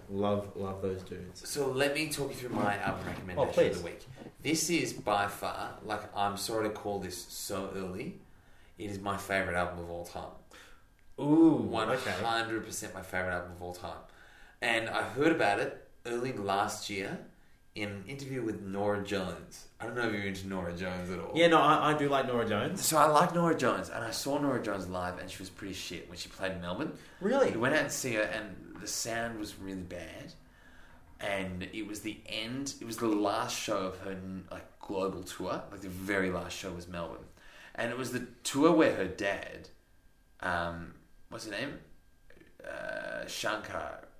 love those dudes. So let me talk you through my recommendation of the week. This is by far, like, I'm sorry to call this so early, it is my favourite album of all time. Ooh, 100% my favourite album of all time. And I heard about it early last year in an interview with Norah Jones. I don't know if you're into Norah Jones at all. Yeah, no, I do like Norah Jones. So I like Norah Jones, and I saw Norah Jones live, and she was pretty shit when she played in Melbourne. Really? We went out and see her, and the sound was really bad. And it was the end, it was the last show of her, like, global tour. Like, the very last show was Melbourne. And it was the tour where her dad, what's his name?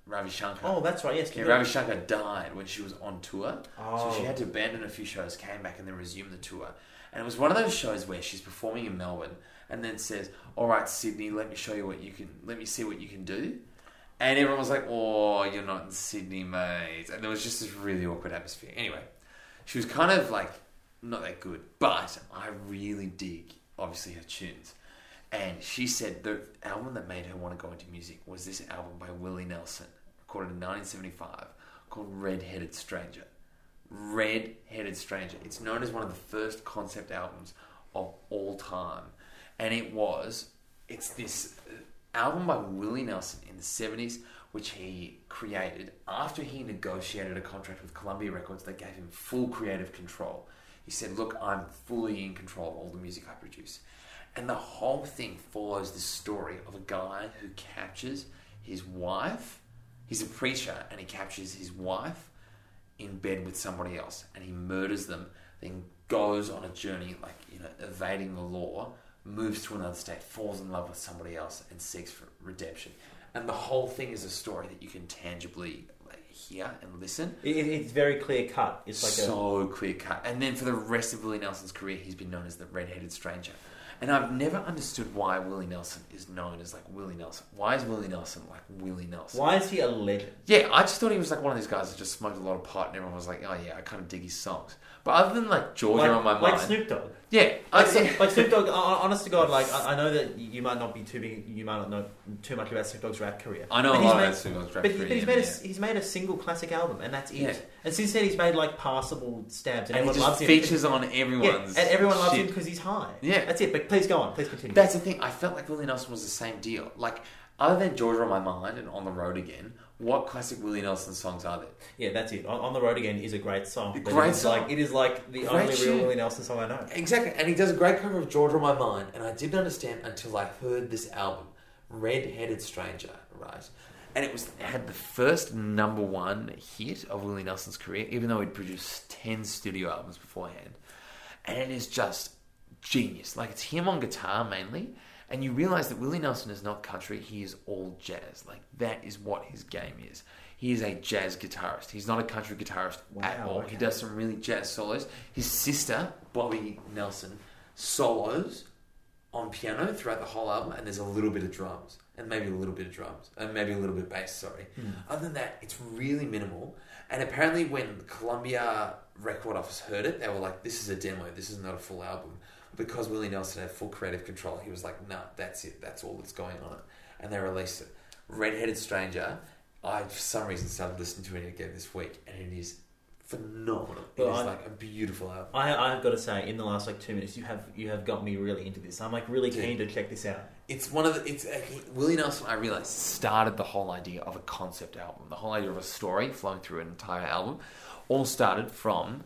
Ravi Shankar. Oh, that's right, yes. Yeah, Ravi Shankar died when she was on tour. Oh. So she had to abandon a few shows, came back and then resumed the tour. And it was one of those shows where she's performing in Melbourne and then says, all right, Sydney, let me see what you can do. And everyone was like, oh, you're not in Sydney, mate. And there was just this really awkward atmosphere. Anyway, she was kind of like, not that good, but I really dig, obviously, her tunes. And she said the album that made her want to go into music was this album by Willie Nelson, recorded in 1975, called Red-Headed Stranger. Red-Headed Stranger. It's known as one of the first concept albums of all time. And it's this album by Willie Nelson in the 70s, which he created after he negotiated a contract with Columbia Records that gave him full creative control. He said, look, I'm fully in control of all the music I produce. And the whole thing follows this story of a guy who captures his wife. He's a preacher, and he captures his wife in bed with somebody else, and he murders them, then goes on a journey, like, you know, evading the law, moves to another state, falls in love with somebody else, and seeks for redemption. And the whole thing is a story that you can tangibly, like, hear and listen. It's very clear cut. It's like so clear cut. And then for the rest of Willie Nelson's career, he's been known as the Red-Headed Stranger. And I've never understood why Willie Nelson is known as, like, Willie Nelson. Why is Willie Nelson like Willie Nelson? Why is he a legend? Yeah, I just thought he was like one of these guys that just smoked a lot of pot, and everyone was like, oh yeah, I kind of dig his songs. But other than, like, Georgia on My Mind... Like Snoop Dogg. Yeah. Like Snoop Dogg, honest to God, like, I know that you might not be too big, you might not know too much about Snoop Dogg's rap career. I know a lot about Snoop Dogg's rap career. But he's made a single classic album, and that's it. Yeah. And since then, he's made, like, passable stabs, and everyone loves him. And features on everyone's and everyone loves him because he's high. Yeah. That's it, but please go on, please continue. That's the thing, I felt like Willie Nelson was the same deal. Like, other than Georgia on My Mind and On the Road Again... What classic Willie Nelson songs are there? Yeah, that's it. On the Road Again is a great song. It is like the only real Willie Nelson song I know. Exactly. And he does a great cover of Georgia on My Mind. And I didn't understand until I heard this album, Red-Headed Stranger, right? And it had the first number one hit of Willie Nelson's career, even though he'd produced 10 studio albums beforehand. And it is just genius. Like, it's him on guitar mainly. And you realise that Willie Nelson is not country, he is all jazz. Like, that is what his game is. He is a jazz guitarist. He's not a country guitarist at all. Okay. He does some really jazz solos. His sister, Bobby Nelson, solos on piano throughout the whole album, and there's a little bit of drums. And maybe a little bit of bass, sorry. Mm. Other than that, it's really minimal. And apparently when the Columbia Record Office heard it, they were like, this is a demo, this is not a full album. Because Willie Nelson had full creative control, he was like, nah, that's it. That's all that's going on. And they released it. Red-Headed Stranger, I, for some reason, started listening to it again this week, and it is phenomenal. It is like a beautiful album. I've got to say, in the last, like, 2 minutes, you have got me really into this. I'm, like, really keen to check this out. It's one of the... Willie Nelson, I realised, started the whole idea of a concept album. The whole idea of a story flowing through an entire album all started from...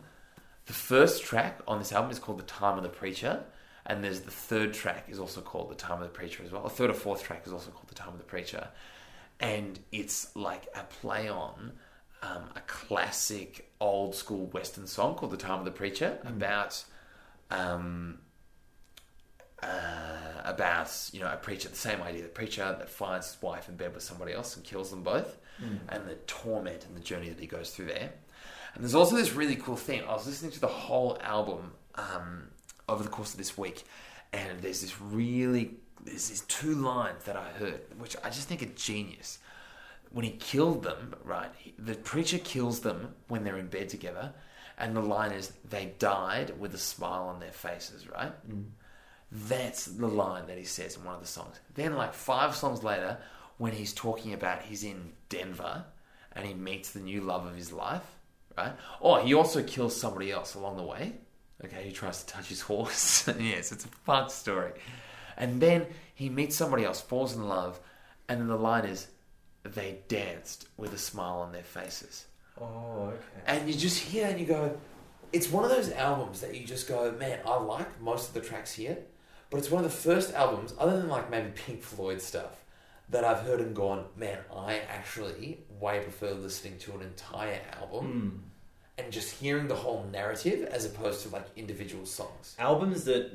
The first track on this album is called The Time of the Preacher, and there's the third track is also called The Time of the Preacher as well. The third or fourth track is also called The Time of the Preacher. and it's like a play on a classic old school Western song called The Time of the Preacher about a preacher, the same idea, the preacher that finds his wife in bed with somebody else and kills them both, and the torment and the journey that he goes through there. And there's also this really cool thing. I was listening to the whole album over the course of this week, and there's these two lines that I heard, which I just think are genius. When he killed them, right, the preacher kills them when they're in bed together, and the line is, they died with a smile on their faces, right? Mm. That's the line that he says in one of the songs. Then, like 5 songs later, when he's talking about he's in Denver and he meets the new love of his life, right? Or he also kills somebody else along the way, okay, who tries to touch his horse. Yes, it's a fun story. And then he meets somebody else, falls in love, and then the line is, they danced with a smile on their faces. Oh, okay. And you just hear and you go, it's one of those albums that you just go, man, I like most of the tracks here, but it's one of the first albums, other than like maybe Pink Floyd stuff, that I've heard and gone, man, I actually way prefer listening to an entire album and just hearing the whole narrative as opposed to like individual songs. Albums that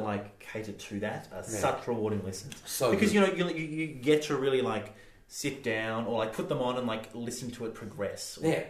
like cater to that are such rewarding listens. So because you get to really like sit down or like put them on and like listen to it progress. Or,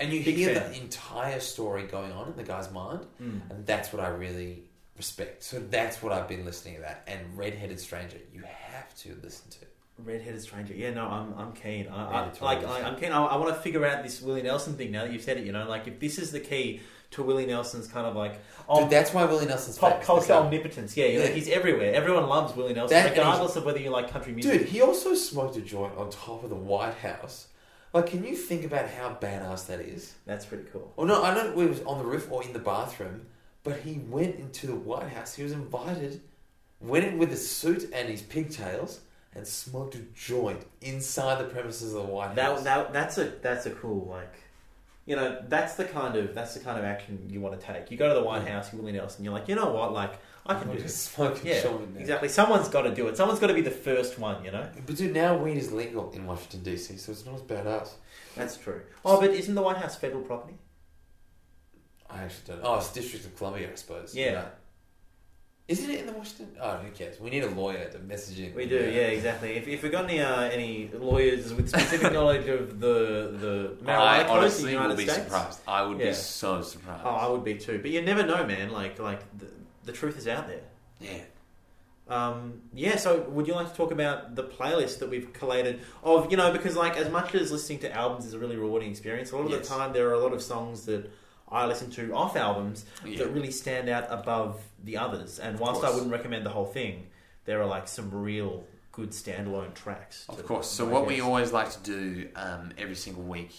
and you hear the entire story going on in the guy's mind, and that's what I really respect. So that's what I've been listening to that. And Red-Headed Stranger, you have to listen to. Red-Headed Stranger, I'm keen. I'm keen. I want to figure out this Willie Nelson thing now that you've said it. Like if this is the key to Willie Nelson's kind of like, dude, that's why Willie Nelson's pop culture omnipotence. Yeah, like he's everywhere. Everyone loves Willie Nelson, regardless of whether you like country music. Dude, he also smoked a joint on top of the White House. Like, can you think about how badass that is? That's pretty cool. Well, no, I don't know whether it was on the roof or in the bathroom, but he went into the White House. He was invited, went in with his suit and his pigtails, and smoked a joint inside the premises of the White House. That's a cool, like, that's the kind of action you want to take. You go to the White House, Willie Nelson, you're like, you know what, like, I can do this. Smoke a joint now. Exactly. Someone's got to do it. Someone's got to be the first one, But dude, now weed is legal in Washington, D.C., so it's not as badass. That's true. Oh, but isn't the White House federal property? I actually don't know. Oh, it's District of Columbia, I suppose. Yeah. No. Isn't it in the Washington? Oh, who cares? We need a lawyer to message in. We do, yeah, exactly. If we've got any lawyers with specific knowledge of the marijuana codes in the United States, I honestly would be surprised. I would be so surprised. Oh, I would be too. But you never know, man. Like the truth is out there. Yeah. So would you like to talk about the playlist that we've collated of, because like as much as listening to albums is a really rewarding experience, a lot of the time there are a lot of songs that I listen to off albums that really stand out above the others. And whilst I wouldn't recommend the whole thing, there are like some real good standalone tracks. Of course. So what we always like to do every single week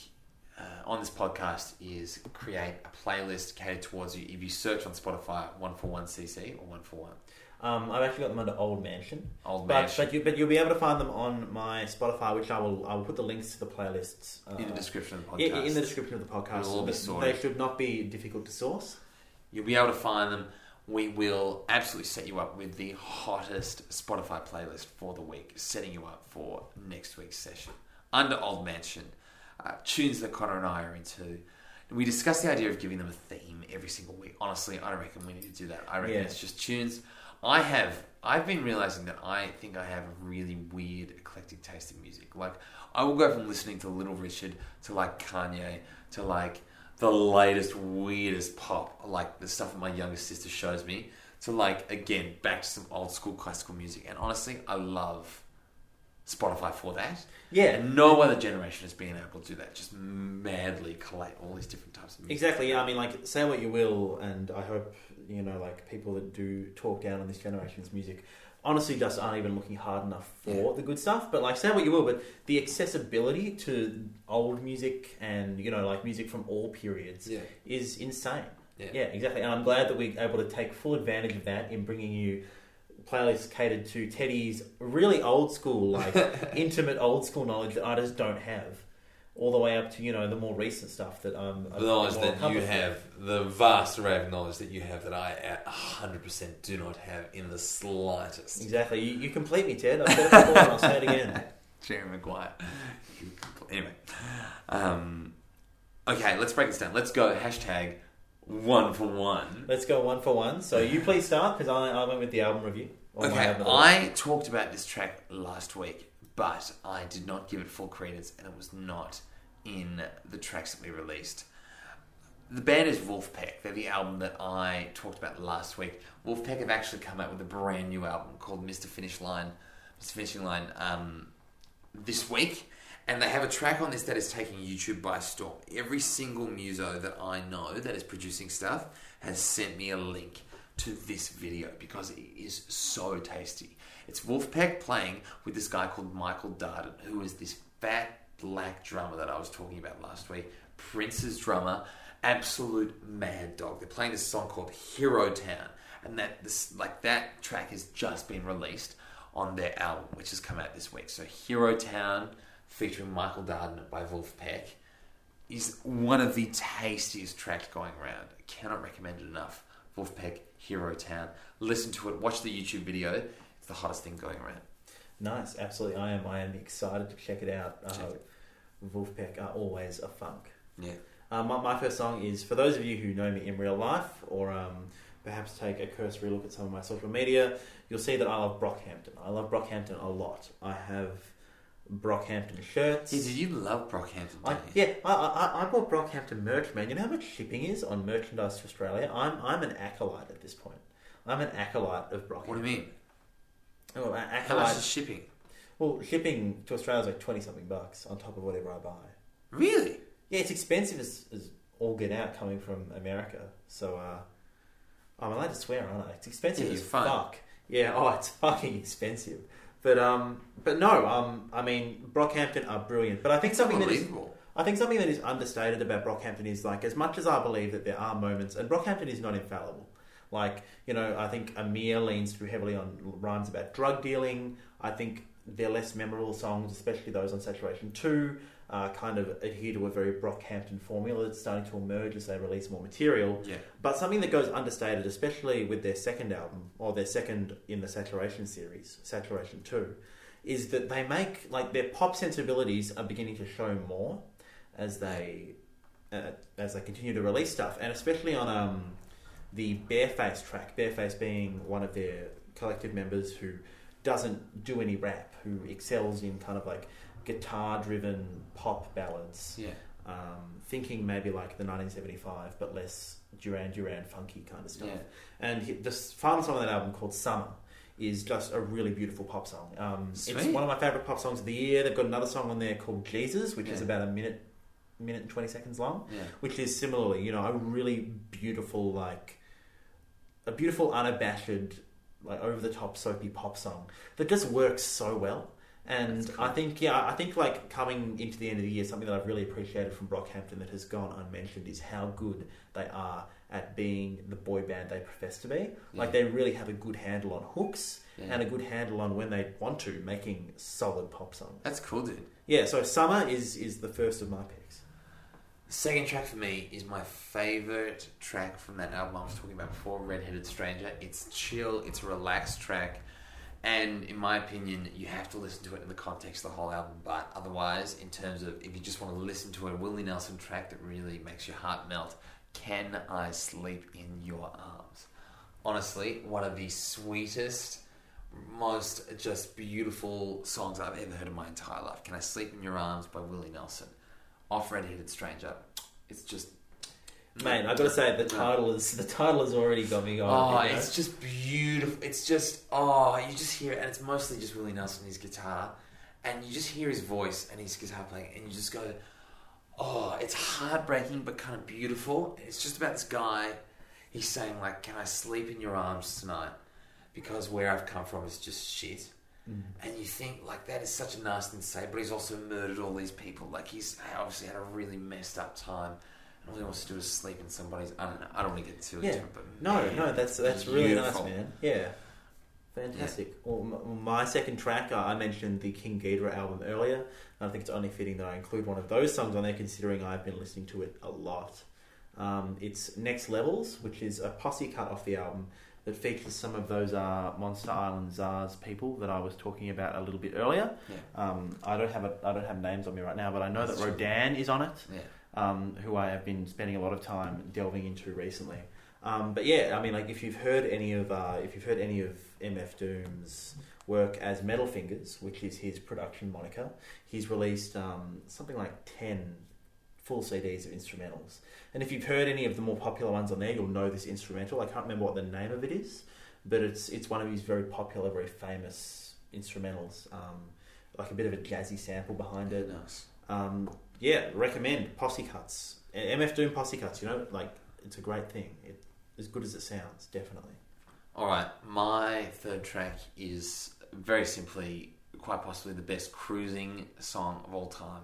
on this podcast is create a playlist catered towards you. If you search on Spotify, 141cc or 141. I've actually got them under Old Mansion. But you'll be able to find them on my Spotify, which I will put the links to the playlists in the description of the podcast. In the description of the podcast. It'll all be sorted. They should not be difficult to source. You'll be able to find them. We will absolutely set you up with the hottest Spotify playlist for the week, setting you up for next week's session. Under Old Mansion, tunes that Connor and I are into. We discussed the idea of giving them a theme every single week. Honestly, I don't reckon we need to do that. I reckon it's just tunes. I've been realising that I think I have a really weird, eclectic taste in music. Like, I will go from listening to Little Richard to, like, Kanye to, like, the latest, weirdest pop, like, the stuff that my younger sister shows me, to, like, again, back to some old-school classical music. And honestly, I love Spotify for that. Yeah. And no other generation has been able to do that. Just madly collate all these different types of music. Exactly. Yeah, I mean, like, say what you will, and I hope like people that do talk down on this generation's music honestly just aren't even looking hard enough for the good stuff. But like, say what you will, but the accessibility to old music and like music from all periods is insane. Yeah, exactly. And I'm glad that we're able to take full advantage of that in bringing you playlists catered to Teddy's really old school, like intimate old school knowledge that I just don't have. All the way up to, the more recent stuff that I'm... The knowledge that you have, the vast array of knowledge that you have that I 100% do not have in the slightest. Exactly. You complete me, Ted. I've said it before and I'll say it again. Jerry Maguire. Anyway. Okay, let's break this down. Let's go hashtag 1 for 1. Let's go 1 for 1. So you please start, because I went with the album review. Okay, I talked about this track last week, but I did not give it full credence, and it was not in the tracks that we released. The band is Vulfpeck. They're the album that I talked about last week. Vulfpeck have actually come out with a brand new album called Mr. Finishing Line, this week, and they have a track on this that is taking YouTube by storm. Every single muso that I know that is producing stuff has sent me a link to this video because it is so tasty. It's Vulfpeck playing with this guy called Michael Darden, who is this fat black drummer that I was talking about last week. Prince's drummer, absolute mad dog. They're playing this song called Hero Town, and that track has just been released on their album, which has come out this week. So Hero Town featuring Michael Darden by Vulfpeck is one of the tastiest tracks going around. I cannot recommend it enough. Vulfpeck, Hero Town. Listen to it. Watch the YouTube video. It's the hottest thing going around. Nice. Absolutely. I am excited to check it out. Vulfpeck are always a funk. Yeah. My first song is, for those of you who know me in real life, or perhaps take a cursory look at some of my social media, you'll see that I love Brockhampton. I love Brockhampton a lot. I have Brockhampton shirts. Yeah, did you love Brockhampton? I bought Brockhampton merch, man. You know how much shipping is on merchandise to Australia? I'm an acolyte at this point. I'm an acolyte of Brockhampton. What do you mean? Oh, an acolyte. How much is shipping? Well, shipping to Australia is like 20 something bucks on top of whatever I buy. Really? Yeah, it's expensive as all get out coming from America. So, I'm allowed to swear, aren't I? It's expensive as fuck. Yeah, it's fucking expensive. But I mean, Brockhampton are brilliant. But I think something that is understated about Brockhampton is, like, as much as I believe that there are moments, and Brockhampton is not infallible. Like, you know, I think Amir leans too heavily on rhymes about drug dealing. I think their less memorable songs, especially those on Saturation 2, kind of adhere to a very Brockhampton formula that's starting to emerge as they release more material. Yeah. But something that goes understated, especially with their second album, or their second in the Saturation series, Saturation 2, is that they make, like, their pop sensibilities are beginning to show more as they continue to release stuff, and especially on the Bareface track. Bareface being one of their collective members who doesn't do any rap, who excels in kind of like guitar-driven pop ballads. Yeah. Thinking maybe like the 1975, but less Duran Duran funky kind of stuff. Yeah. And the final song on that album, called Summer, is just a really beautiful pop song. It's one of my favourite pop songs of the year. They've got another song on there called Jesus, which is about a minute and 20 seconds long, which is similarly, you know, a really beautiful, like, a beautiful unabashed, like, over-the-top soapy pop song that just works so well. And cool. I think like coming into the end of the year, something that I've really appreciated from Brockhampton that has gone unmentioned is how good they are at being the boy band they profess to be. Yeah. Like, they really have a good handle on hooks and a good handle on, when they want to, making solid pop songs. That's cool, dude. Yeah, so Summer is the first of my picks. The second track for me is my favourite track from that album I was talking about before, Red-Headed Stranger. It's chill, it's a relaxed track. And in my opinion, you have to listen to it in the context of the whole album. But otherwise, in terms of, if you just want to listen to a Willie Nelson track that really makes your heart melt, Can I Sleep In Your Arms? Honestly, one of the sweetest, most just beautiful songs I've ever heard in my entire life. Can I Sleep In Your Arms by Willie Nelson. Off Red-Headed Stranger. It's just... Mate, I've got to say, the title has already got me going. Oh, you know? It's just beautiful. It's just, you just hear it, and it's mostly just Willie Nelson and his guitar, and you just hear his voice and his guitar playing, and you just go, it's heartbreaking but kind of beautiful. It's just about this guy. He's saying, like, can I sleep in your arms tonight? Because where I've come from is just shit. Mm. And you think, like, that is such a nasty thing to say, but he's also murdered all these people. Like, he's obviously had a really messed up time. All he wants to do is sleep in somebody's... I don't know. I don't want to get too into it, but... Man, no, that's really nice, man. Yeah. Fantastic. Yeah. Well, my second track, I mentioned the King Ghidorah album earlier. I think it's only fitting that I include one of those songs on there, considering I've been listening to it a lot. It's Next Levels, which is a posse cut off the album that features some of those Monsta Island Czars people that I was talking about a little bit earlier. Yeah. I don't have names on me right now, but I know that Rodan is on it. Yeah. Who I have been spending a lot of time delving into recently. But yeah, I mean, like if you've heard any of MF Doom's work as Metal Fingers, which is his production moniker, he's released something like 10 full CDs of instrumentals. And if you've heard any of the more popular ones on there, you'll know this instrumental. I can't remember what the name of it is, but it's one of his very popular, very famous instrumentals. Like a bit of a jazzy sample behind it. Nice. Yeah, recommend Posse Cuts. MF Doom Posse Cuts, you know, like it's a great thing. It's as good as it sounds, definitely. All right, my third track is very simply, quite possibly the best cruising song of all time.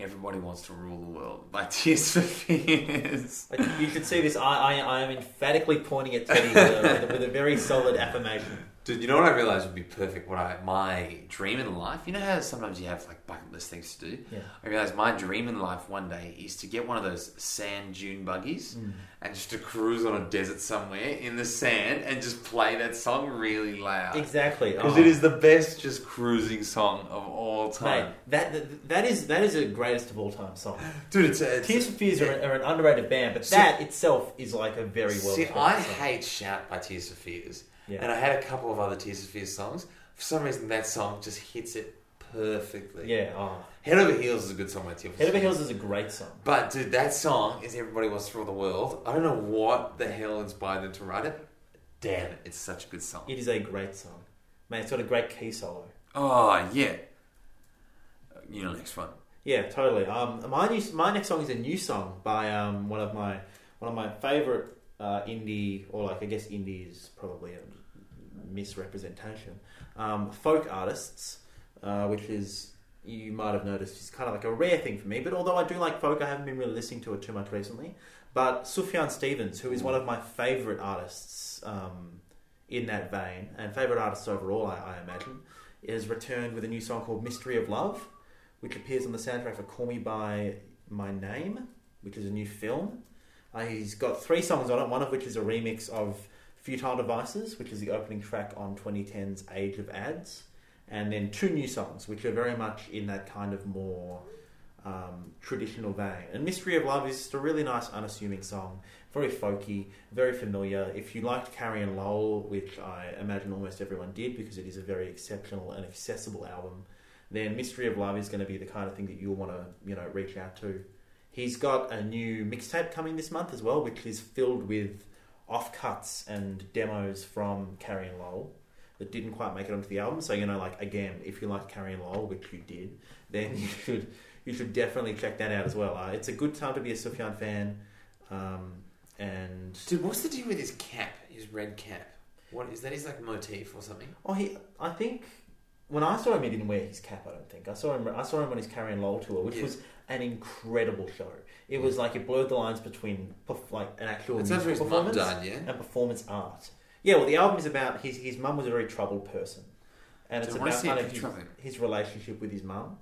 Everybody Wants to Rule the World by Tears for Fears. You can see this. I am emphatically pointing at Teddy with a very solid affirmation. Dude, you know what I realised would be perfect? My dream in life. You know how sometimes you have like bucket list things to do? Yeah. I realised my dream in life one day is to get one of those sand dune buggies and just to cruise on a desert somewhere in the sand and just play that song really loud. Exactly. Because it is the best just cruising song of all time. Mate, that is the greatest of all time song. Dude, Tears for Fears are an underrated band, but that itself is like a very well. See, I hate Shout by Tears for Fears. Yeah. And I had a couple of other Tears for Fears songs. For some reason, that song just hits it perfectly. Yeah. Oh. Head Over Heels is a good song by Tears for Fears. Head Over Heels is a great song. But, dude, that song is Everybody Wants to Rule the World. I don't know what the hell inspired them to write it. Damn, it's such a good song. It is a great song. Man, it's got a great key solo. Oh, yeah. You know, next one. Yeah, totally. My next song is a new song by one of my favourite indie, or like I guess indie is probably a misrepresentation, folk artists, which is, you might have noticed, is kind of like a rare thing for me, but although I do like folk, I haven't been really listening to it too much recently. But Sufjan Stevens, who is one of my favourite artists in that vein, and favourite artists overall I imagine, is returned with a new song called Mystery of Love, which appears on the soundtrack for Call Me By My Name, which is a new film. He's got 3 songs on it, one of which is a remix of Futile Devices, which is the opening track on 2010's Age of Ads, and then 2 new songs, which are very much in that kind of more traditional vein. And Mystery of Love is just a really nice, unassuming song, very folky, very familiar. If you liked Carrie and Lowell, which I imagine almost everyone did because it is a very exceptional and accessible album, then Mystery of Love is going to be the kind of thing that you'll want to, you know, reach out to. He's got a new mixtape coming this month as well, which is filled with offcuts and demos from Carrie and Lowell that didn't quite make it onto the album. So, you know, like, again, if you like Carrie and Lowell, which you did, then you should definitely check that out as well. It's a good time to be a Sufjan fan. And dude, what's the deal with his cap? His red cap? What is that? His like motif or something? Oh, I think when I saw him, he didn't wear his cap. I don't think I saw him on his Carrie and Lowell tour, which was an incredible show. It was like it blurred the lines between like an actual music performance and performance art. Yeah, well, the album is about his mum was a very troubled person, and it's about kind of his relationship with his mum.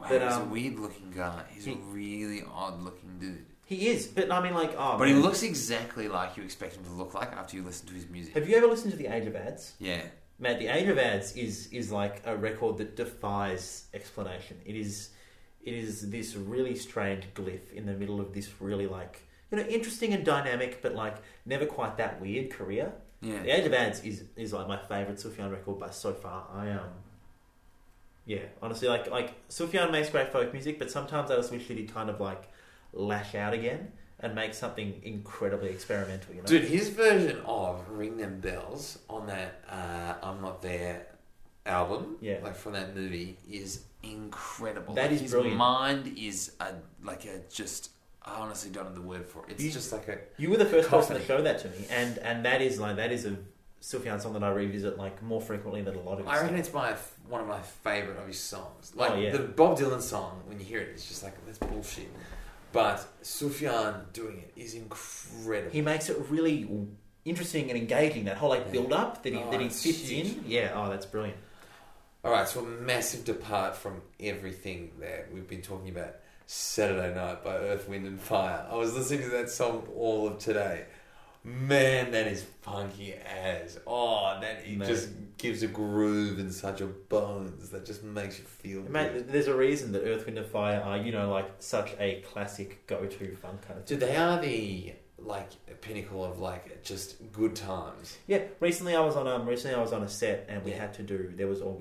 Wow, but, he's a weird looking guy. He's a really odd looking dude. He is, but I mean, like, but man, he looks exactly like you expect him to look like after you listen to his music. Have you ever listened to The Age of Ads? Yeah, man, The Age of Ads is like a record that defies explanation. It is this really strange glyph in the middle of this really, like, you know, interesting and dynamic, but like never quite that weird career. Yeah. The Age of Ads is like my favourite Sufjan record by so far. Yeah, honestly, like Sufjan makes great folk music, but sometimes I just wish that he'd kind of like lash out again and make something incredibly experimental. You know, dude, his version of Ring Them Bells on that I'm Not There album, yeah, like from that movie, is incredible. That is his brilliant. His mind is I honestly don't know the word for it. It's just like a. You were the first person to show that to me, and that is a Sufjan song that I revisit like more frequently than a lot of. I reckon it's one of my favorite of his songs. Like the Bob Dylan song, when you hear it, it's just like that's bullshit. But Sufjan doing it is incredible. He makes it really interesting and engaging. That whole like build up that he fits huge. In. Yeah. Oh, that's brilliant. Alright, so a massive depart from everything that we've been talking about. Saturday Night by Earth, Wind and Fire. I was listening to that song all of today. Man, that is funky as. Oh, that it just gives a groove and such a bones that just makes you feel good. There's a reason that Earth, Wind and Fire are, you know, like such a classic go-to funk kind of thing. Dude, they are the like pinnacle of like just good times. Yeah, recently I was on a set and we had to do there was a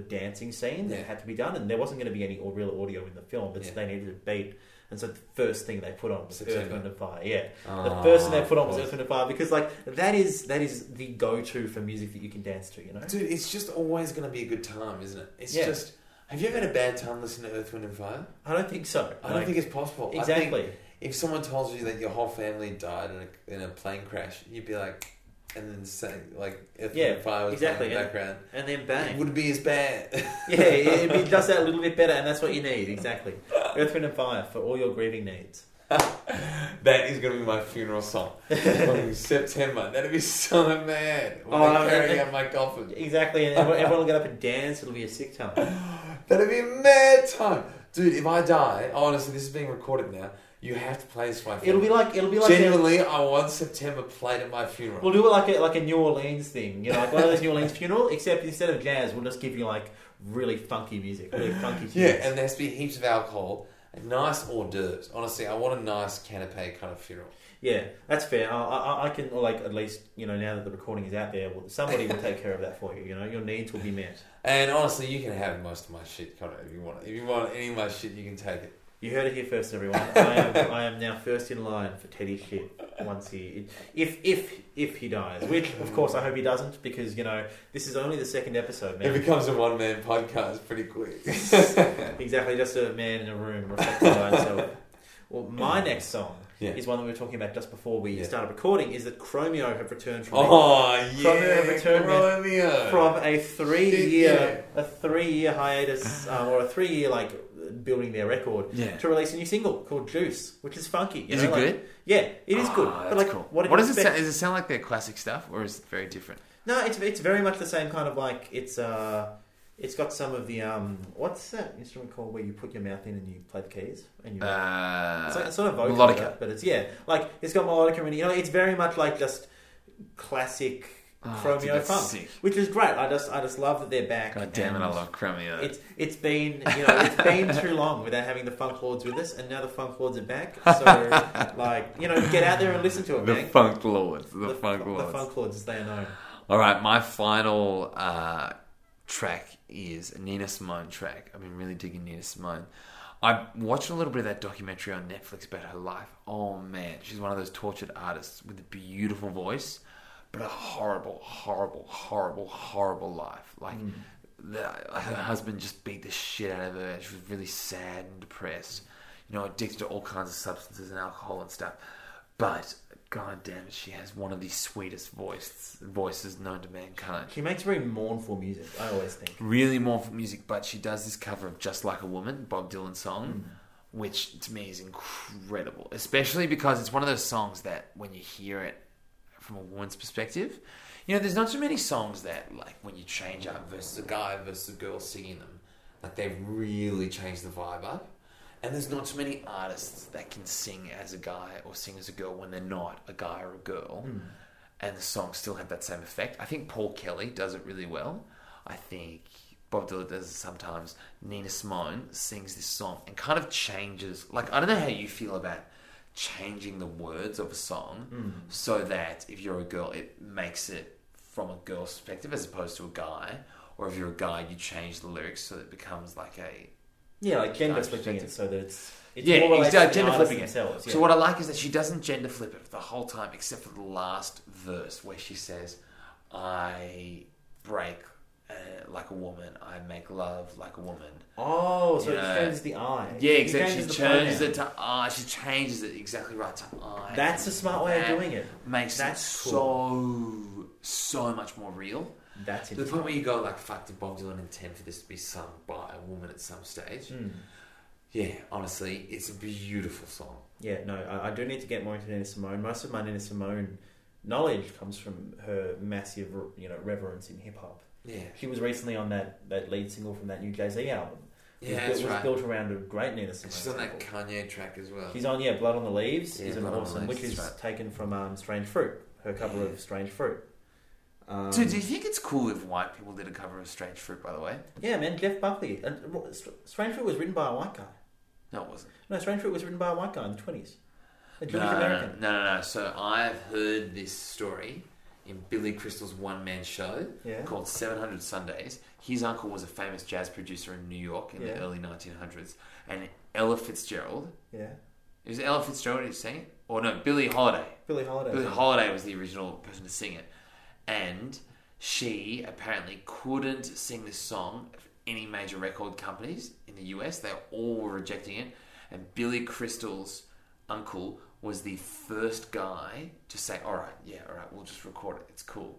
dancing scene that had to be done, and there wasn't going to be any real audio in the film, but they needed a beat. And so the first thing they put on was Earth, Wind and Fire. Yeah, the first thing they put on was Earth, Wind and Fire, because like that is the go-to for music that you can dance to. You know, dude, it's just always going to be a good time, isn't it? It's just. Have you ever had a bad time listening to Earth, Wind and Fire? I don't think so. I don't think it's possible. Exactly. I think if someone tells you that your whole family died in a plane crash, you'd be like. And then say, like, Earth, Wind and Fire was exactly. playing in the background. And then bang. It wouldn't be as bad. It'd be just that little bit better, and that's what you need, exactly. Earth, Wind and Fire for all your grieving needs. That is going to be my funeral song. September. That'd be so mad. When they carry out my coffin. Exactly, and everyone will get up and dance. It'll be a sick time. That'd be a mad time. Dude, if I die, honestly, this is being recorded now. You have to play this at my funeral. It'll be like genuinely, I want September played at my funeral. We'll do it like a New Orleans thing, you know, like one of those New Orleans funeral, except instead of jazz, we'll just give you like really funky music, really funky tunes. Yeah, and there has to be heaps of alcohol, and nice hors d'oeuvres. Honestly, I want a nice canapé kind of funeral. Yeah, that's fair. I can, or like at least, you know, now that the recording is out there, somebody will take care of that for you. You know, your needs will be met. And honestly, you can have most of my shit, Connor, if you want it. If you want any of my shit, you can take it. You heard it here first, everyone. I am now first in line for Teddy's shit once he... If he dies. Which, of course, I hope he doesn't, because, you know, this is only the second episode, man. It becomes a one-man podcast pretty quick. Exactly, just a man in a room reflecting by himself. Well, my next song is one that we were talking about just before we started recording, is that Chromeo have returned from... Chromeo! From a three-year hiatus, or a three-year, like... building their record to release a new single called Juice, which is funky. Is it good? Yeah, it is good. But like, cool. What does it sound? Does it sound like their classic stuff, or is it very different? No, it's very much the same kind of like it's got some of the what's that instrument called where you put your mouth in and you play the keys and you it's like a sort of vocal, melodica, but it's like it's got melodica and it's very much like just classic. Chromeo funk, which is great. I just love that they're back. God damn it, I love Chromeo. It's been it's been too long without having the Funk Lords with us, and now the Funk Lords are back. So get out there and listen to it, man. The Funk Lords. The Funk Lords, as they are known. All right, my final track is a Nina Simone track. I've been really digging Nina Simone. I watched a little bit of that documentary on Netflix about her life. Oh man, she's one of those tortured artists with a beautiful voice. But a horrible, horrible, horrible, horrible life. Like, her husband just beat the shit out of her. And she was really sad and depressed. Addicted to all kinds of substances and alcohol and stuff. But, god damn it, she has one of the sweetest voices known to mankind. She makes very mournful music, I always think. Really mournful music, but she does this cover of Just Like a Woman, Bob Dylan's song, which to me is incredible. Especially because it's one of those songs that when you hear it, from a woman's perspective, there's not too many songs that, like, when you change up versus a guy versus a girl singing them, like, they really change the vibe up. And there's not too many artists that can sing as a guy or sing as a girl when they're not a guy or a girl, and the songs still have that same effect. I think Paul Kelly does it really well. I think Bob Dylan does it sometimes. Nina Simone sings this song and kind of changes. Like, I don't know how you feel about changing the words of a song so that if you're a girl, it makes it from a girl's perspective as opposed to a guy, or if you're a guy, you change the lyrics so that it becomes like a like gender flipping it, so that it's more exactly, gender flipping it. So what I like is that she doesn't gender flip it the whole time, except for the last verse where she says, "I break like a woman, I make love like a woman." Oh, so it changes the I. Yeah, exactly. She changes it to I. She changes it exactly right to I. That's a smart way of doing it. Makes it so much more real. That's it. To the point where you go like, "Fuck, did Bob Dylan intend for this to be sung by a woman at some stage?" Yeah, honestly, it's a beautiful song. Yeah, no, I do need to get more into Nina Simone. Most of my Nina Simone knowledge comes from her massive, reverence in hip hop. Yeah. She was recently on that lead single from that new Jay-Z album, Yeah, that's right. It was built around a great Nerdist. She's on that Kanye track as well. She's on, yeah, Blood on the Leaves is an awesome, which is taken from Strange Fruit, her cover of Strange Fruit. Dude, do you think it's cool if white people did a cover of Strange Fruit, by the way? Yeah, man, Jeff Buckley. Strange Fruit was written by a white guy. No, it wasn't. No, Strange Fruit was written by a white guy in the 20s. A Jewish American. No. So I've heard this story in Billy Crystal's one-man show called 700 Sundays. His uncle was a famous jazz producer in New York in the early 1900s. And Ella Fitzgerald... Yeah. It was Ella Fitzgerald who sang it? Or no, Billie Holiday. Billie Holiday was the original person to sing it. And she apparently couldn't sing this song for any major record companies in the US. They all were rejecting it. And Billy Crystal's uncle was the first guy to say, all right, we'll just record it. It's cool.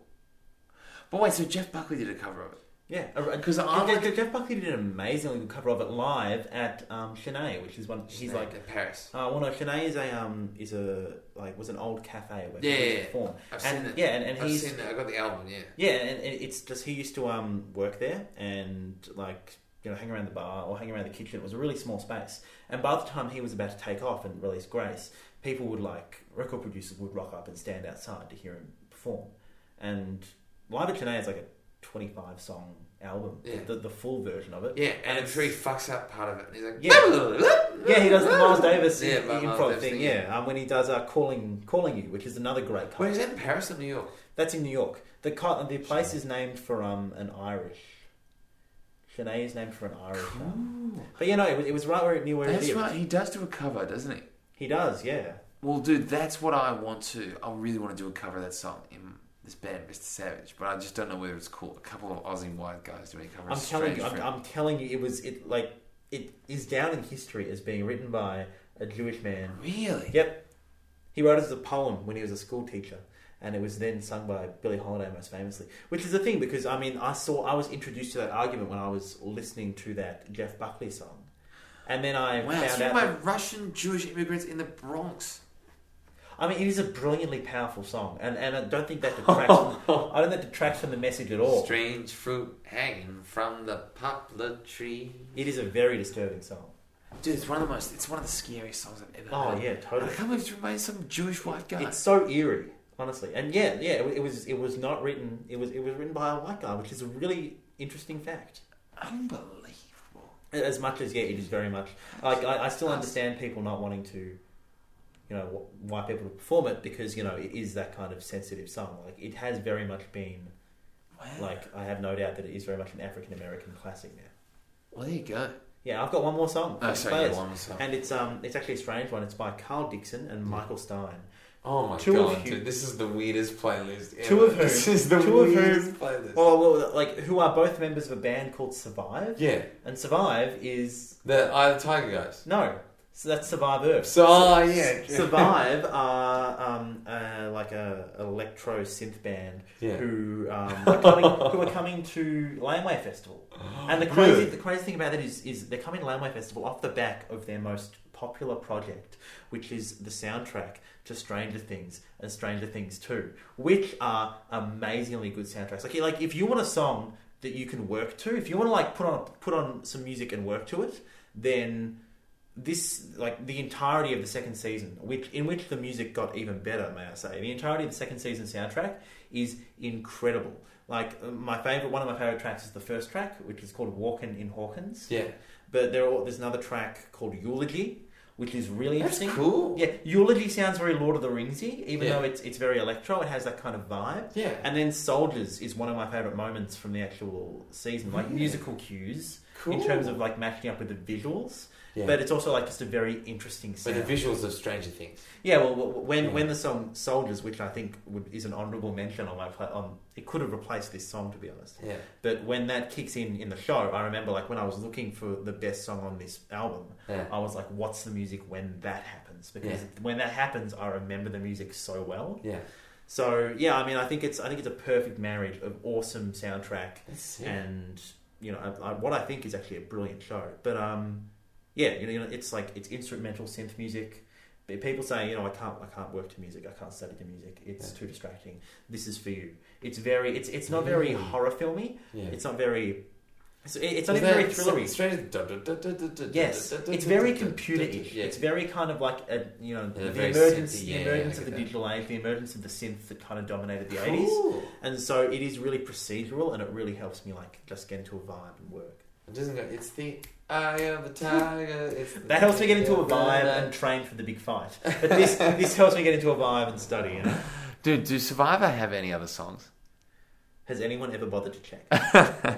But wait, so Jeff Buckley did a cover of it. Yeah. Because Jeff Buckley did an amazingly good cover of it live at Chennai, which is one... He's like... in Paris. Chennai was an old cafe where he performed. I've seen that. I got the album, yeah. Yeah, and it's just... He used to work there and, like... You know, hang around the bar or hang around the kitchen. It was a really small space, and by the time he was about to take off and release Grace, people would record producers would rock up and stand outside to hear him perform. And Live at Chennai is like a 25 song album, the full version of it. Yeah, and I'm sure he fucks up part of it. And he's like, yeah, he does the Miles Davis improv thing. Yeah, when he does calling you, which is another great cover. Well, is that in Paris or New York? That's in New York. The place is named for an Irish. Chennai is named for an Irish man. But it was right where it knew where it is. That's right, he does do a cover, doesn't he? He does, yeah. Well, dude, that's what I want to... I really want to do a cover of that song in this band, Mr. Savage, but I just don't know whether it's cool. A couple of Aussie white guys doing a cover of Strange Fruit. I'm telling you, it is down in history as being written by a Jewish man. Really? Yep. He wrote it as a poem when he was a school teacher. And it was then sung by Billie Holiday most famously. Which is the thing, because, I was introduced to that argument when I was listening to that Jeff Buckley song. And then I found out... Wow, it's by Russian Jewish immigrants in the Bronx. It is a brilliantly powerful song. And I don't think that detracts from the message at all. Strange fruit hanging from the poplar tree. It is a very disturbing song. Dude, it's one of the scariest songs I've ever heard. Oh, yeah, totally. I can't believe it's made some Jewish white guy. It's so eerie. Honestly, and it was not written. It was written by a white guy, which is a really interesting fact. Unbelievable. As much as it is very much. I still understand people not wanting to, white people to perform it because it is that kind of sensitive song. Like it has very much been. Wow. I have no doubt that it is very much an African American classic now. Well, there you go. Yeah, I've got one more song. One more song. And it's actually a strange one. It's by Carl Dixon and Michael Stein. Oh my god, dude, this is the weirdest playlist ever. This is the weirdest playlist. Well, who are both members of a band called Survive. Yeah. And Survive is... The Eye of the Tiger guys. No. So that's Survive Earth. Survive are an electro synth band who are coming to Laneway Festival. And the crazy thing about that is they're coming to Laneway Festival off the back of their most popular project, which is the soundtrack to Stranger Things and Stranger Things 2, which are amazingly good soundtracks. Like if you want a song that you can work to, if you want to put on some music and work to it, then this, the entirety of the second season, in which the music got even better, may I say. The entirety of the second season soundtrack is incredible. One of my favourite tracks is the first track, which is called Walkin' in Hawkins. Yeah. But there's another track called Eulogy, which is really interesting. That's cool. Yeah, Eulogy sounds very Lord of the Ringsy, even though it's very electro. It has that kind of vibe. Yeah. And then Soldiers is one of my favourite moments from the actual season, musical cues. Cool. In terms of matching up with the visuals. Yeah. But it's also just a very interesting sound. But the visuals of Stranger Things. Yeah, well, when the song Soldiers, which I think is an honourable mention on my it could have replaced this song, to be honest. Yeah. But when that kicks in the show, I remember when I was looking for the best song on this album, I was like, what's the music when that happens? Because when that happens, I remember the music so well. Yeah. So yeah, I think it's a perfect marriage of awesome soundtrack and what I think is actually a brilliant show. But it's instrumental synth music. People say, I can't work to music. I can't study to music. It's too distracting. This is for you. It's not very horror filmy. Yeah. It's not very So it's not even very thrillery. Yes, it's very computer-ish. Yeah. It's very kind of like a, you know, the emergence of the digital age, the emergence of the synth that kind of dominated the 80s, and so it is really procedural, and it really helps me like just get into a vibe and work. It doesn't go. It's the eye of the tiger. That helps me get into a vibe and train for the big fight. But this helps me get into a vibe and study. You know? Dude, do Survivor have any other songs? Has anyone ever bothered to check?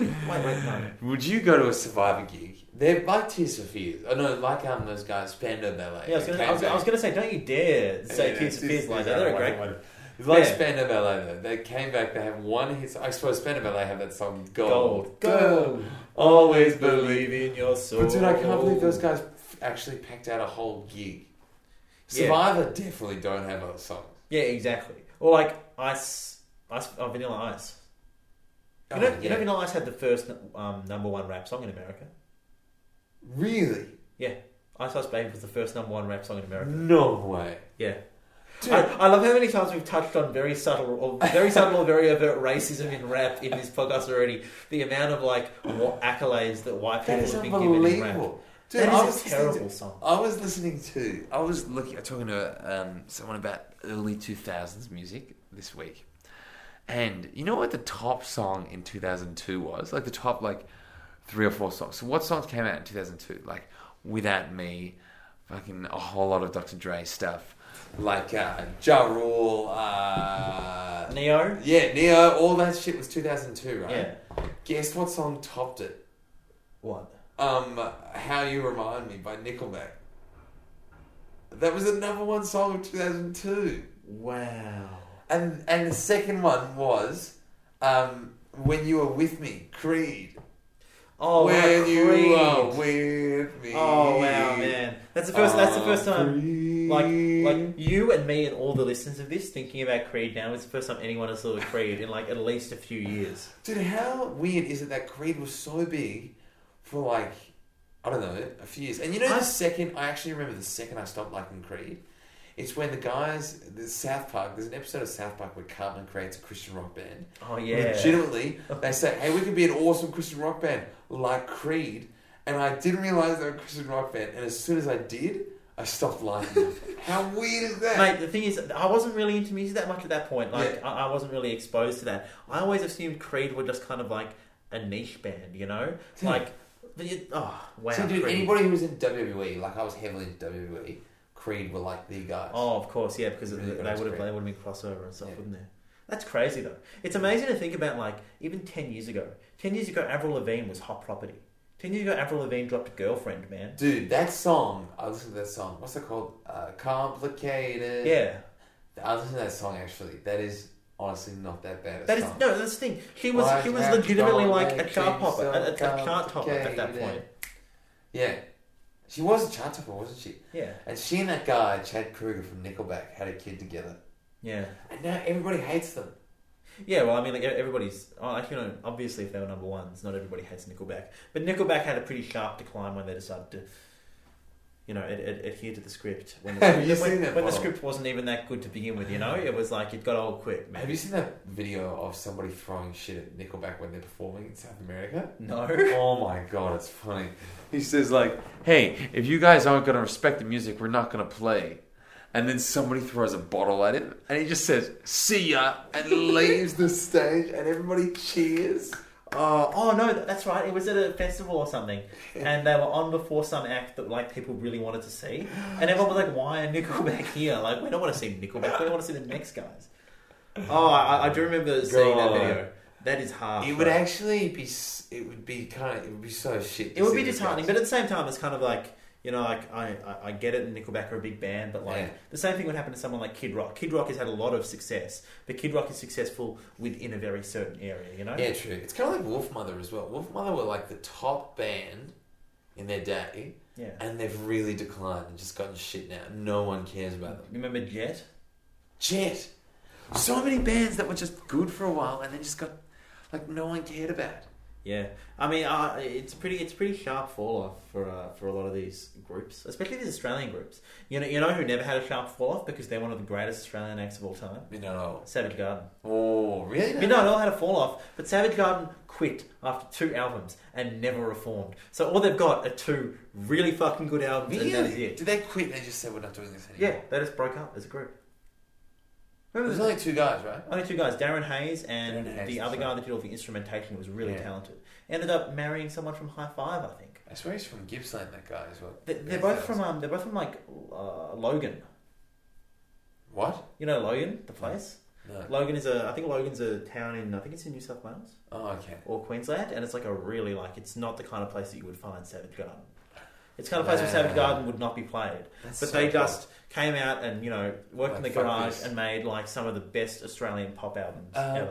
Wait, no. Would you go to a Survivor gig? They're like Tears for Fears. Oh no, like those guys, Spandau Ballet. Yeah, I was going to say, don't you dare say Tears for Fears like that. They're a great one. It's like Spandau Ballet though. They came back. They have one hit. I suppose Spandau Ballet have that song Gold. Always believe in your soul. But dude, I can't believe those guys actually packed out a whole gig. Survivor definitely don't have other songs. Yeah, exactly. Or like Vanilla Ice. You know Vanilla Ice had the first number one rap song in America? Really? Yeah. Ice Ice Baby was the first number one rap song in America. No way. Yeah. Dude. I love how many times we've touched on very overt racism in rap in this podcast already. The amount of like accolades that white people have been given in rap. Dude, that is a terrible song. I was talking to someone about early 2000s music this week. And you know what the top song in 2002 was? Like the top like 3 or 4 songs. So what songs came out in 2002? Like Without Me, fucking a whole lot of Dr. Dre stuff. Like Ja Rule, Neo? Yeah, Neo. All that shit was 2002, right? Yeah. Guess what song topped it? What? How You Remind Me by Nickelback. That was the number one song of 2002. Wow. And the second one was When You Were With Me, Creed. Oh, when you were with me. Oh wow, man, that's the first time. Creed. Like you and me and all the listeners of this thinking about Creed now is the first time anyone has thought of Creed in like at least a few years. Dude, how weird is it that Creed was so big for like I don't know a few years? And you know I actually remember the second I stopped liking Creed. It's when South Park, there's an episode of South Park where Cartman creates a Christian rock band. Oh, yeah. Legitimately, they say, hey, we could be an awesome Christian rock band like Creed. And I didn't realize they were a Christian rock band. And as soon as I did, I stopped liking them. How weird is that? Mate, the thing is, I wasn't really into music that much at that point. Like, yeah. I wasn't really exposed to that. I always assumed Creed were just kind of like a niche band, you know? Dude. Like, oh, wow. See, dude, Creed. Anybody who was in WWE, like I was heavily into WWE, Creed were like the guys. Oh, of course, yeah, because really they would have been crossover and stuff, wouldn't they? That's crazy though. It's amazing to think about, like even 10 years ago. 10 years ago, Avril Lavigne was hot property. 10 years ago, Avril Lavigne dropped Girlfriend, man. Dude, that song. I listened to that song. What's it called? Complicated. Yeah. I listened to that song actually. That is honestly not that bad. That's the thing. He was legitimately like a chart popper, a chart topper at that point. Yeah. She was a chart topper, wasn't she? Yeah. And she and that guy, Chad Kroeger from Nickelback, had a kid together. Yeah. And now everybody hates them. Yeah, well, I mean, like everybody's... like, you know, obviously if they were number ones, not everybody hates Nickelback. But Nickelback had a pretty sharp decline when they decided to, you know, adhere to the script. When the script wasn't even that good to begin with, you know? It was like, it got old quick, man. Have you seen that video of somebody throwing shit at Nickelback when they're performing in South America? No. Oh my God, it's funny. He says like, hey, if you guys aren't going to respect the music, we're not going to play. And then somebody throws a bottle at him and he just says, see ya, and leaves the stage and everybody cheers. Oh no, that's right. It was at a festival or something, and they were on before some act that like people really wanted to see, and everyone was like, "Why are Nickelback here? Like, we don't want to see Nickelback. We want to see the next guys." Oh, I do remember seeing that video. That is hard. It would be so shit. It would be disheartening, but at the same time, it's kind of like, you know, like I get it, and Nickelback are a big band, but like the same thing would happen to someone like Kid Rock. Kid Rock has had a lot of success, but Kid Rock is successful within a very certain area, you know? Yeah, true. It's kind of like Wolfmother as well. Wolfmother were like the top band in their day, and they've really declined and just gotten shit now. No one cares about them. You remember Jet? Jet! So many bands that were just good for a while and then just got, like, no one cared about. Yeah, I mean, it's a pretty sharp fall off for a lot of these groups, especially these Australian groups. You know who never had a sharp fall off because they're one of the greatest Australian acts of all time. Midnight Oil, Savage Garden. Oh, really? Midnight Oil had a fall off, but Savage Garden quit after 2 albums and never reformed. So all they've got are 2 really fucking good albums. Really? And that is it. Did they quit? They just said we're not doing this anymore. Yeah, they just broke up as a group. There's only 2 guys, right? Only 2 guys, Darren Hayes, the other guy that did all the instrumentation was really talented. Ended up marrying someone from High Five, I think. I swear he's from Gippsland. That guy as well. They're both from Logan. What? You know Logan, the place? No. Logan is I think Logan's a town in, I think it's in New South Wales. Oh, okay. Or Queensland, and it's like a really it's not the kind of place that you would find Savage Garden. It's kind of place where Savage Garden would not be played. But they just came out and, worked in the garage and made, some of the best Australian pop albums ever.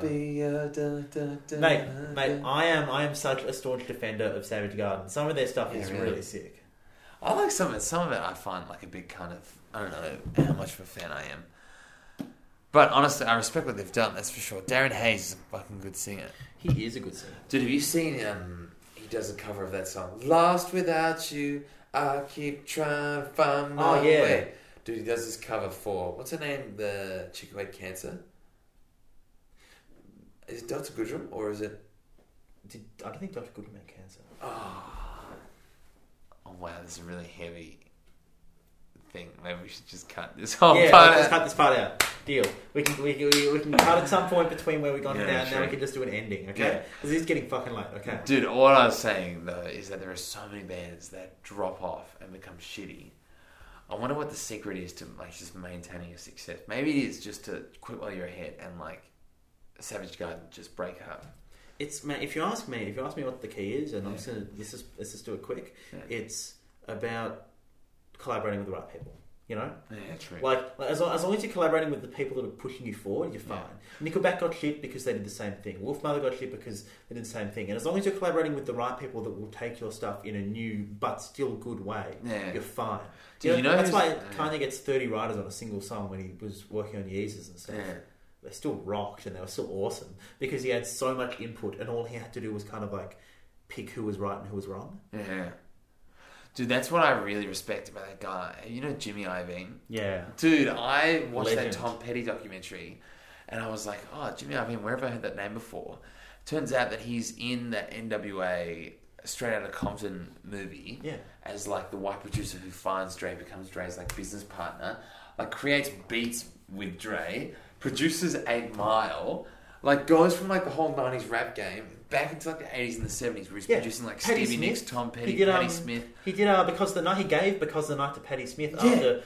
Mate, I am such a staunch defender of Savage Garden. Some of their stuff is really sick. I like some of it I find, a big kind of... I don't know how much of a fan I am. But honestly, I respect what they've done, that's for sure. Darren Hayes is a fucking good singer. He is a good singer. Dude, have you seen... He does a cover of that song. Lost without you, I keep trying to find my way. Dude, he does this cover for... What's her name? The chick who had cancer? Is it Dr. Goodrum or is it... I don't think Dr. Goodrum had cancer. Oh, wow. This is a really heavy thing. Maybe we should just cut this whole part out. Yeah, let's cut this part out. Deal. We can cut at some point between where we got it down. Now we can just do an ending, okay? Because it's getting fucking late, okay? Dude, all I was saying, though, is that there are so many bands that drop off and become shitty. I wonder what the secret is to, just maintaining a success. Maybe it is just to quit while you're ahead and, Savage Garden just break up. It's, man, if you ask me what the key is, and I'm just going to, let's just do it quick, it's about collaborating with the right people. Yeah, true. As long as you're collaborating with the people that are pushing you forward, you're fine. Nickelback got shit because they did the same thing. Wolfmother got shit because they did the same thing. And as long as you're collaborating with the right people that will take your stuff in a new but still good way, you're fine. Do you know that's why Kanye gets 30 writers on a single song when he was working on Jesus and stuff. Yeah. They still rocked and they were still awesome because he had so much input and all he had to do was kind of pick who was right and who was wrong. Yeah. Dude, that's what I really respect about that guy. You know Jimmy Iovine? Yeah. Dude, I watched that Tom Petty documentary and I was like, Jimmy Iovine, where have I heard that name before? Turns out that he's in that NWA Straight Outta Compton movie as the white producer who finds Dre, becomes Dre's business partner, creates beats with Dre, produces 8 Mile, goes from the whole 90s rap game back into the 80s and the 70s where he's producing Stevie Nicks, Tom Petty, Patti Smith. He did Because the Night to Patti Smith after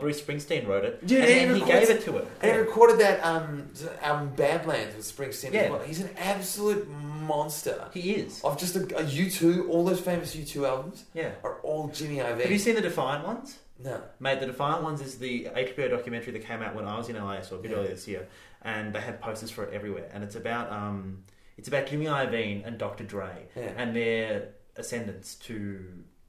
Bruce Springsteen wrote it. Dude, and he gave it to her. And he recorded that album Badlands with Springsteen as well. He's an absolute monster. He is. Of just a U2, all those famous U2 albums are all Jimmy Iovine. Have you seen the Defiant ones? No. Mate, the Defiant ones is the HBO documentary that came out when I was in LA, so a bit earlier this year, and they had posters for it everywhere. And it's about... It's about Jimmy Iovine and Dr. Dre and their ascendance to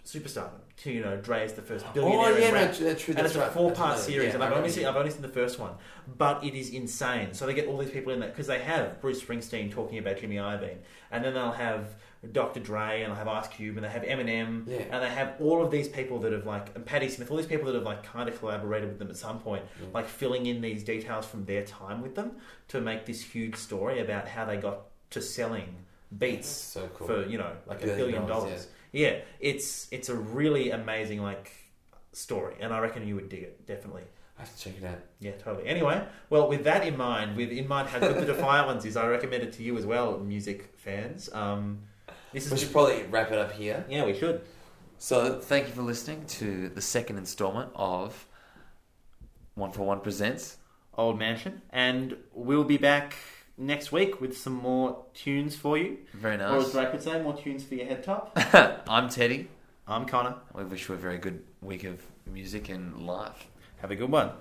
superstardom. To Dre is the first billionaire. Oh yeah, no, that's true. And it's a 4-part series, and I've only seen the first one, but it is insane. So they get all these people in that because they have Bruce Springsteen talking about Jimmy Iovine, and then they'll have Dr. Dre, and they'll have Ice Cube, and they have Eminem, and they have all of these people that have and Patti Smith, all these people that have kind of collaborated with them at some point, filling in these details from their time with them to make this huge story about how they got to selling beats for $1 billion. Yeah, it's a really amazing story, and I reckon you would dig it definitely. I have to check it out. Yeah, totally. Anyway, well, with that in mind, how good the Defiant ones is, I recommend it to you as well, music fans. We should probably wrap it up here. Yeah, we should. So, thank you for listening to the second installment of 141 Presents Old Mansion, and we'll be back next week with some more tunes for you. Very nice. Or as Drake would say, more tunes for your head top. I'm Teddy. I'm Connor. We wish you a very good week of music and life. Have a good one.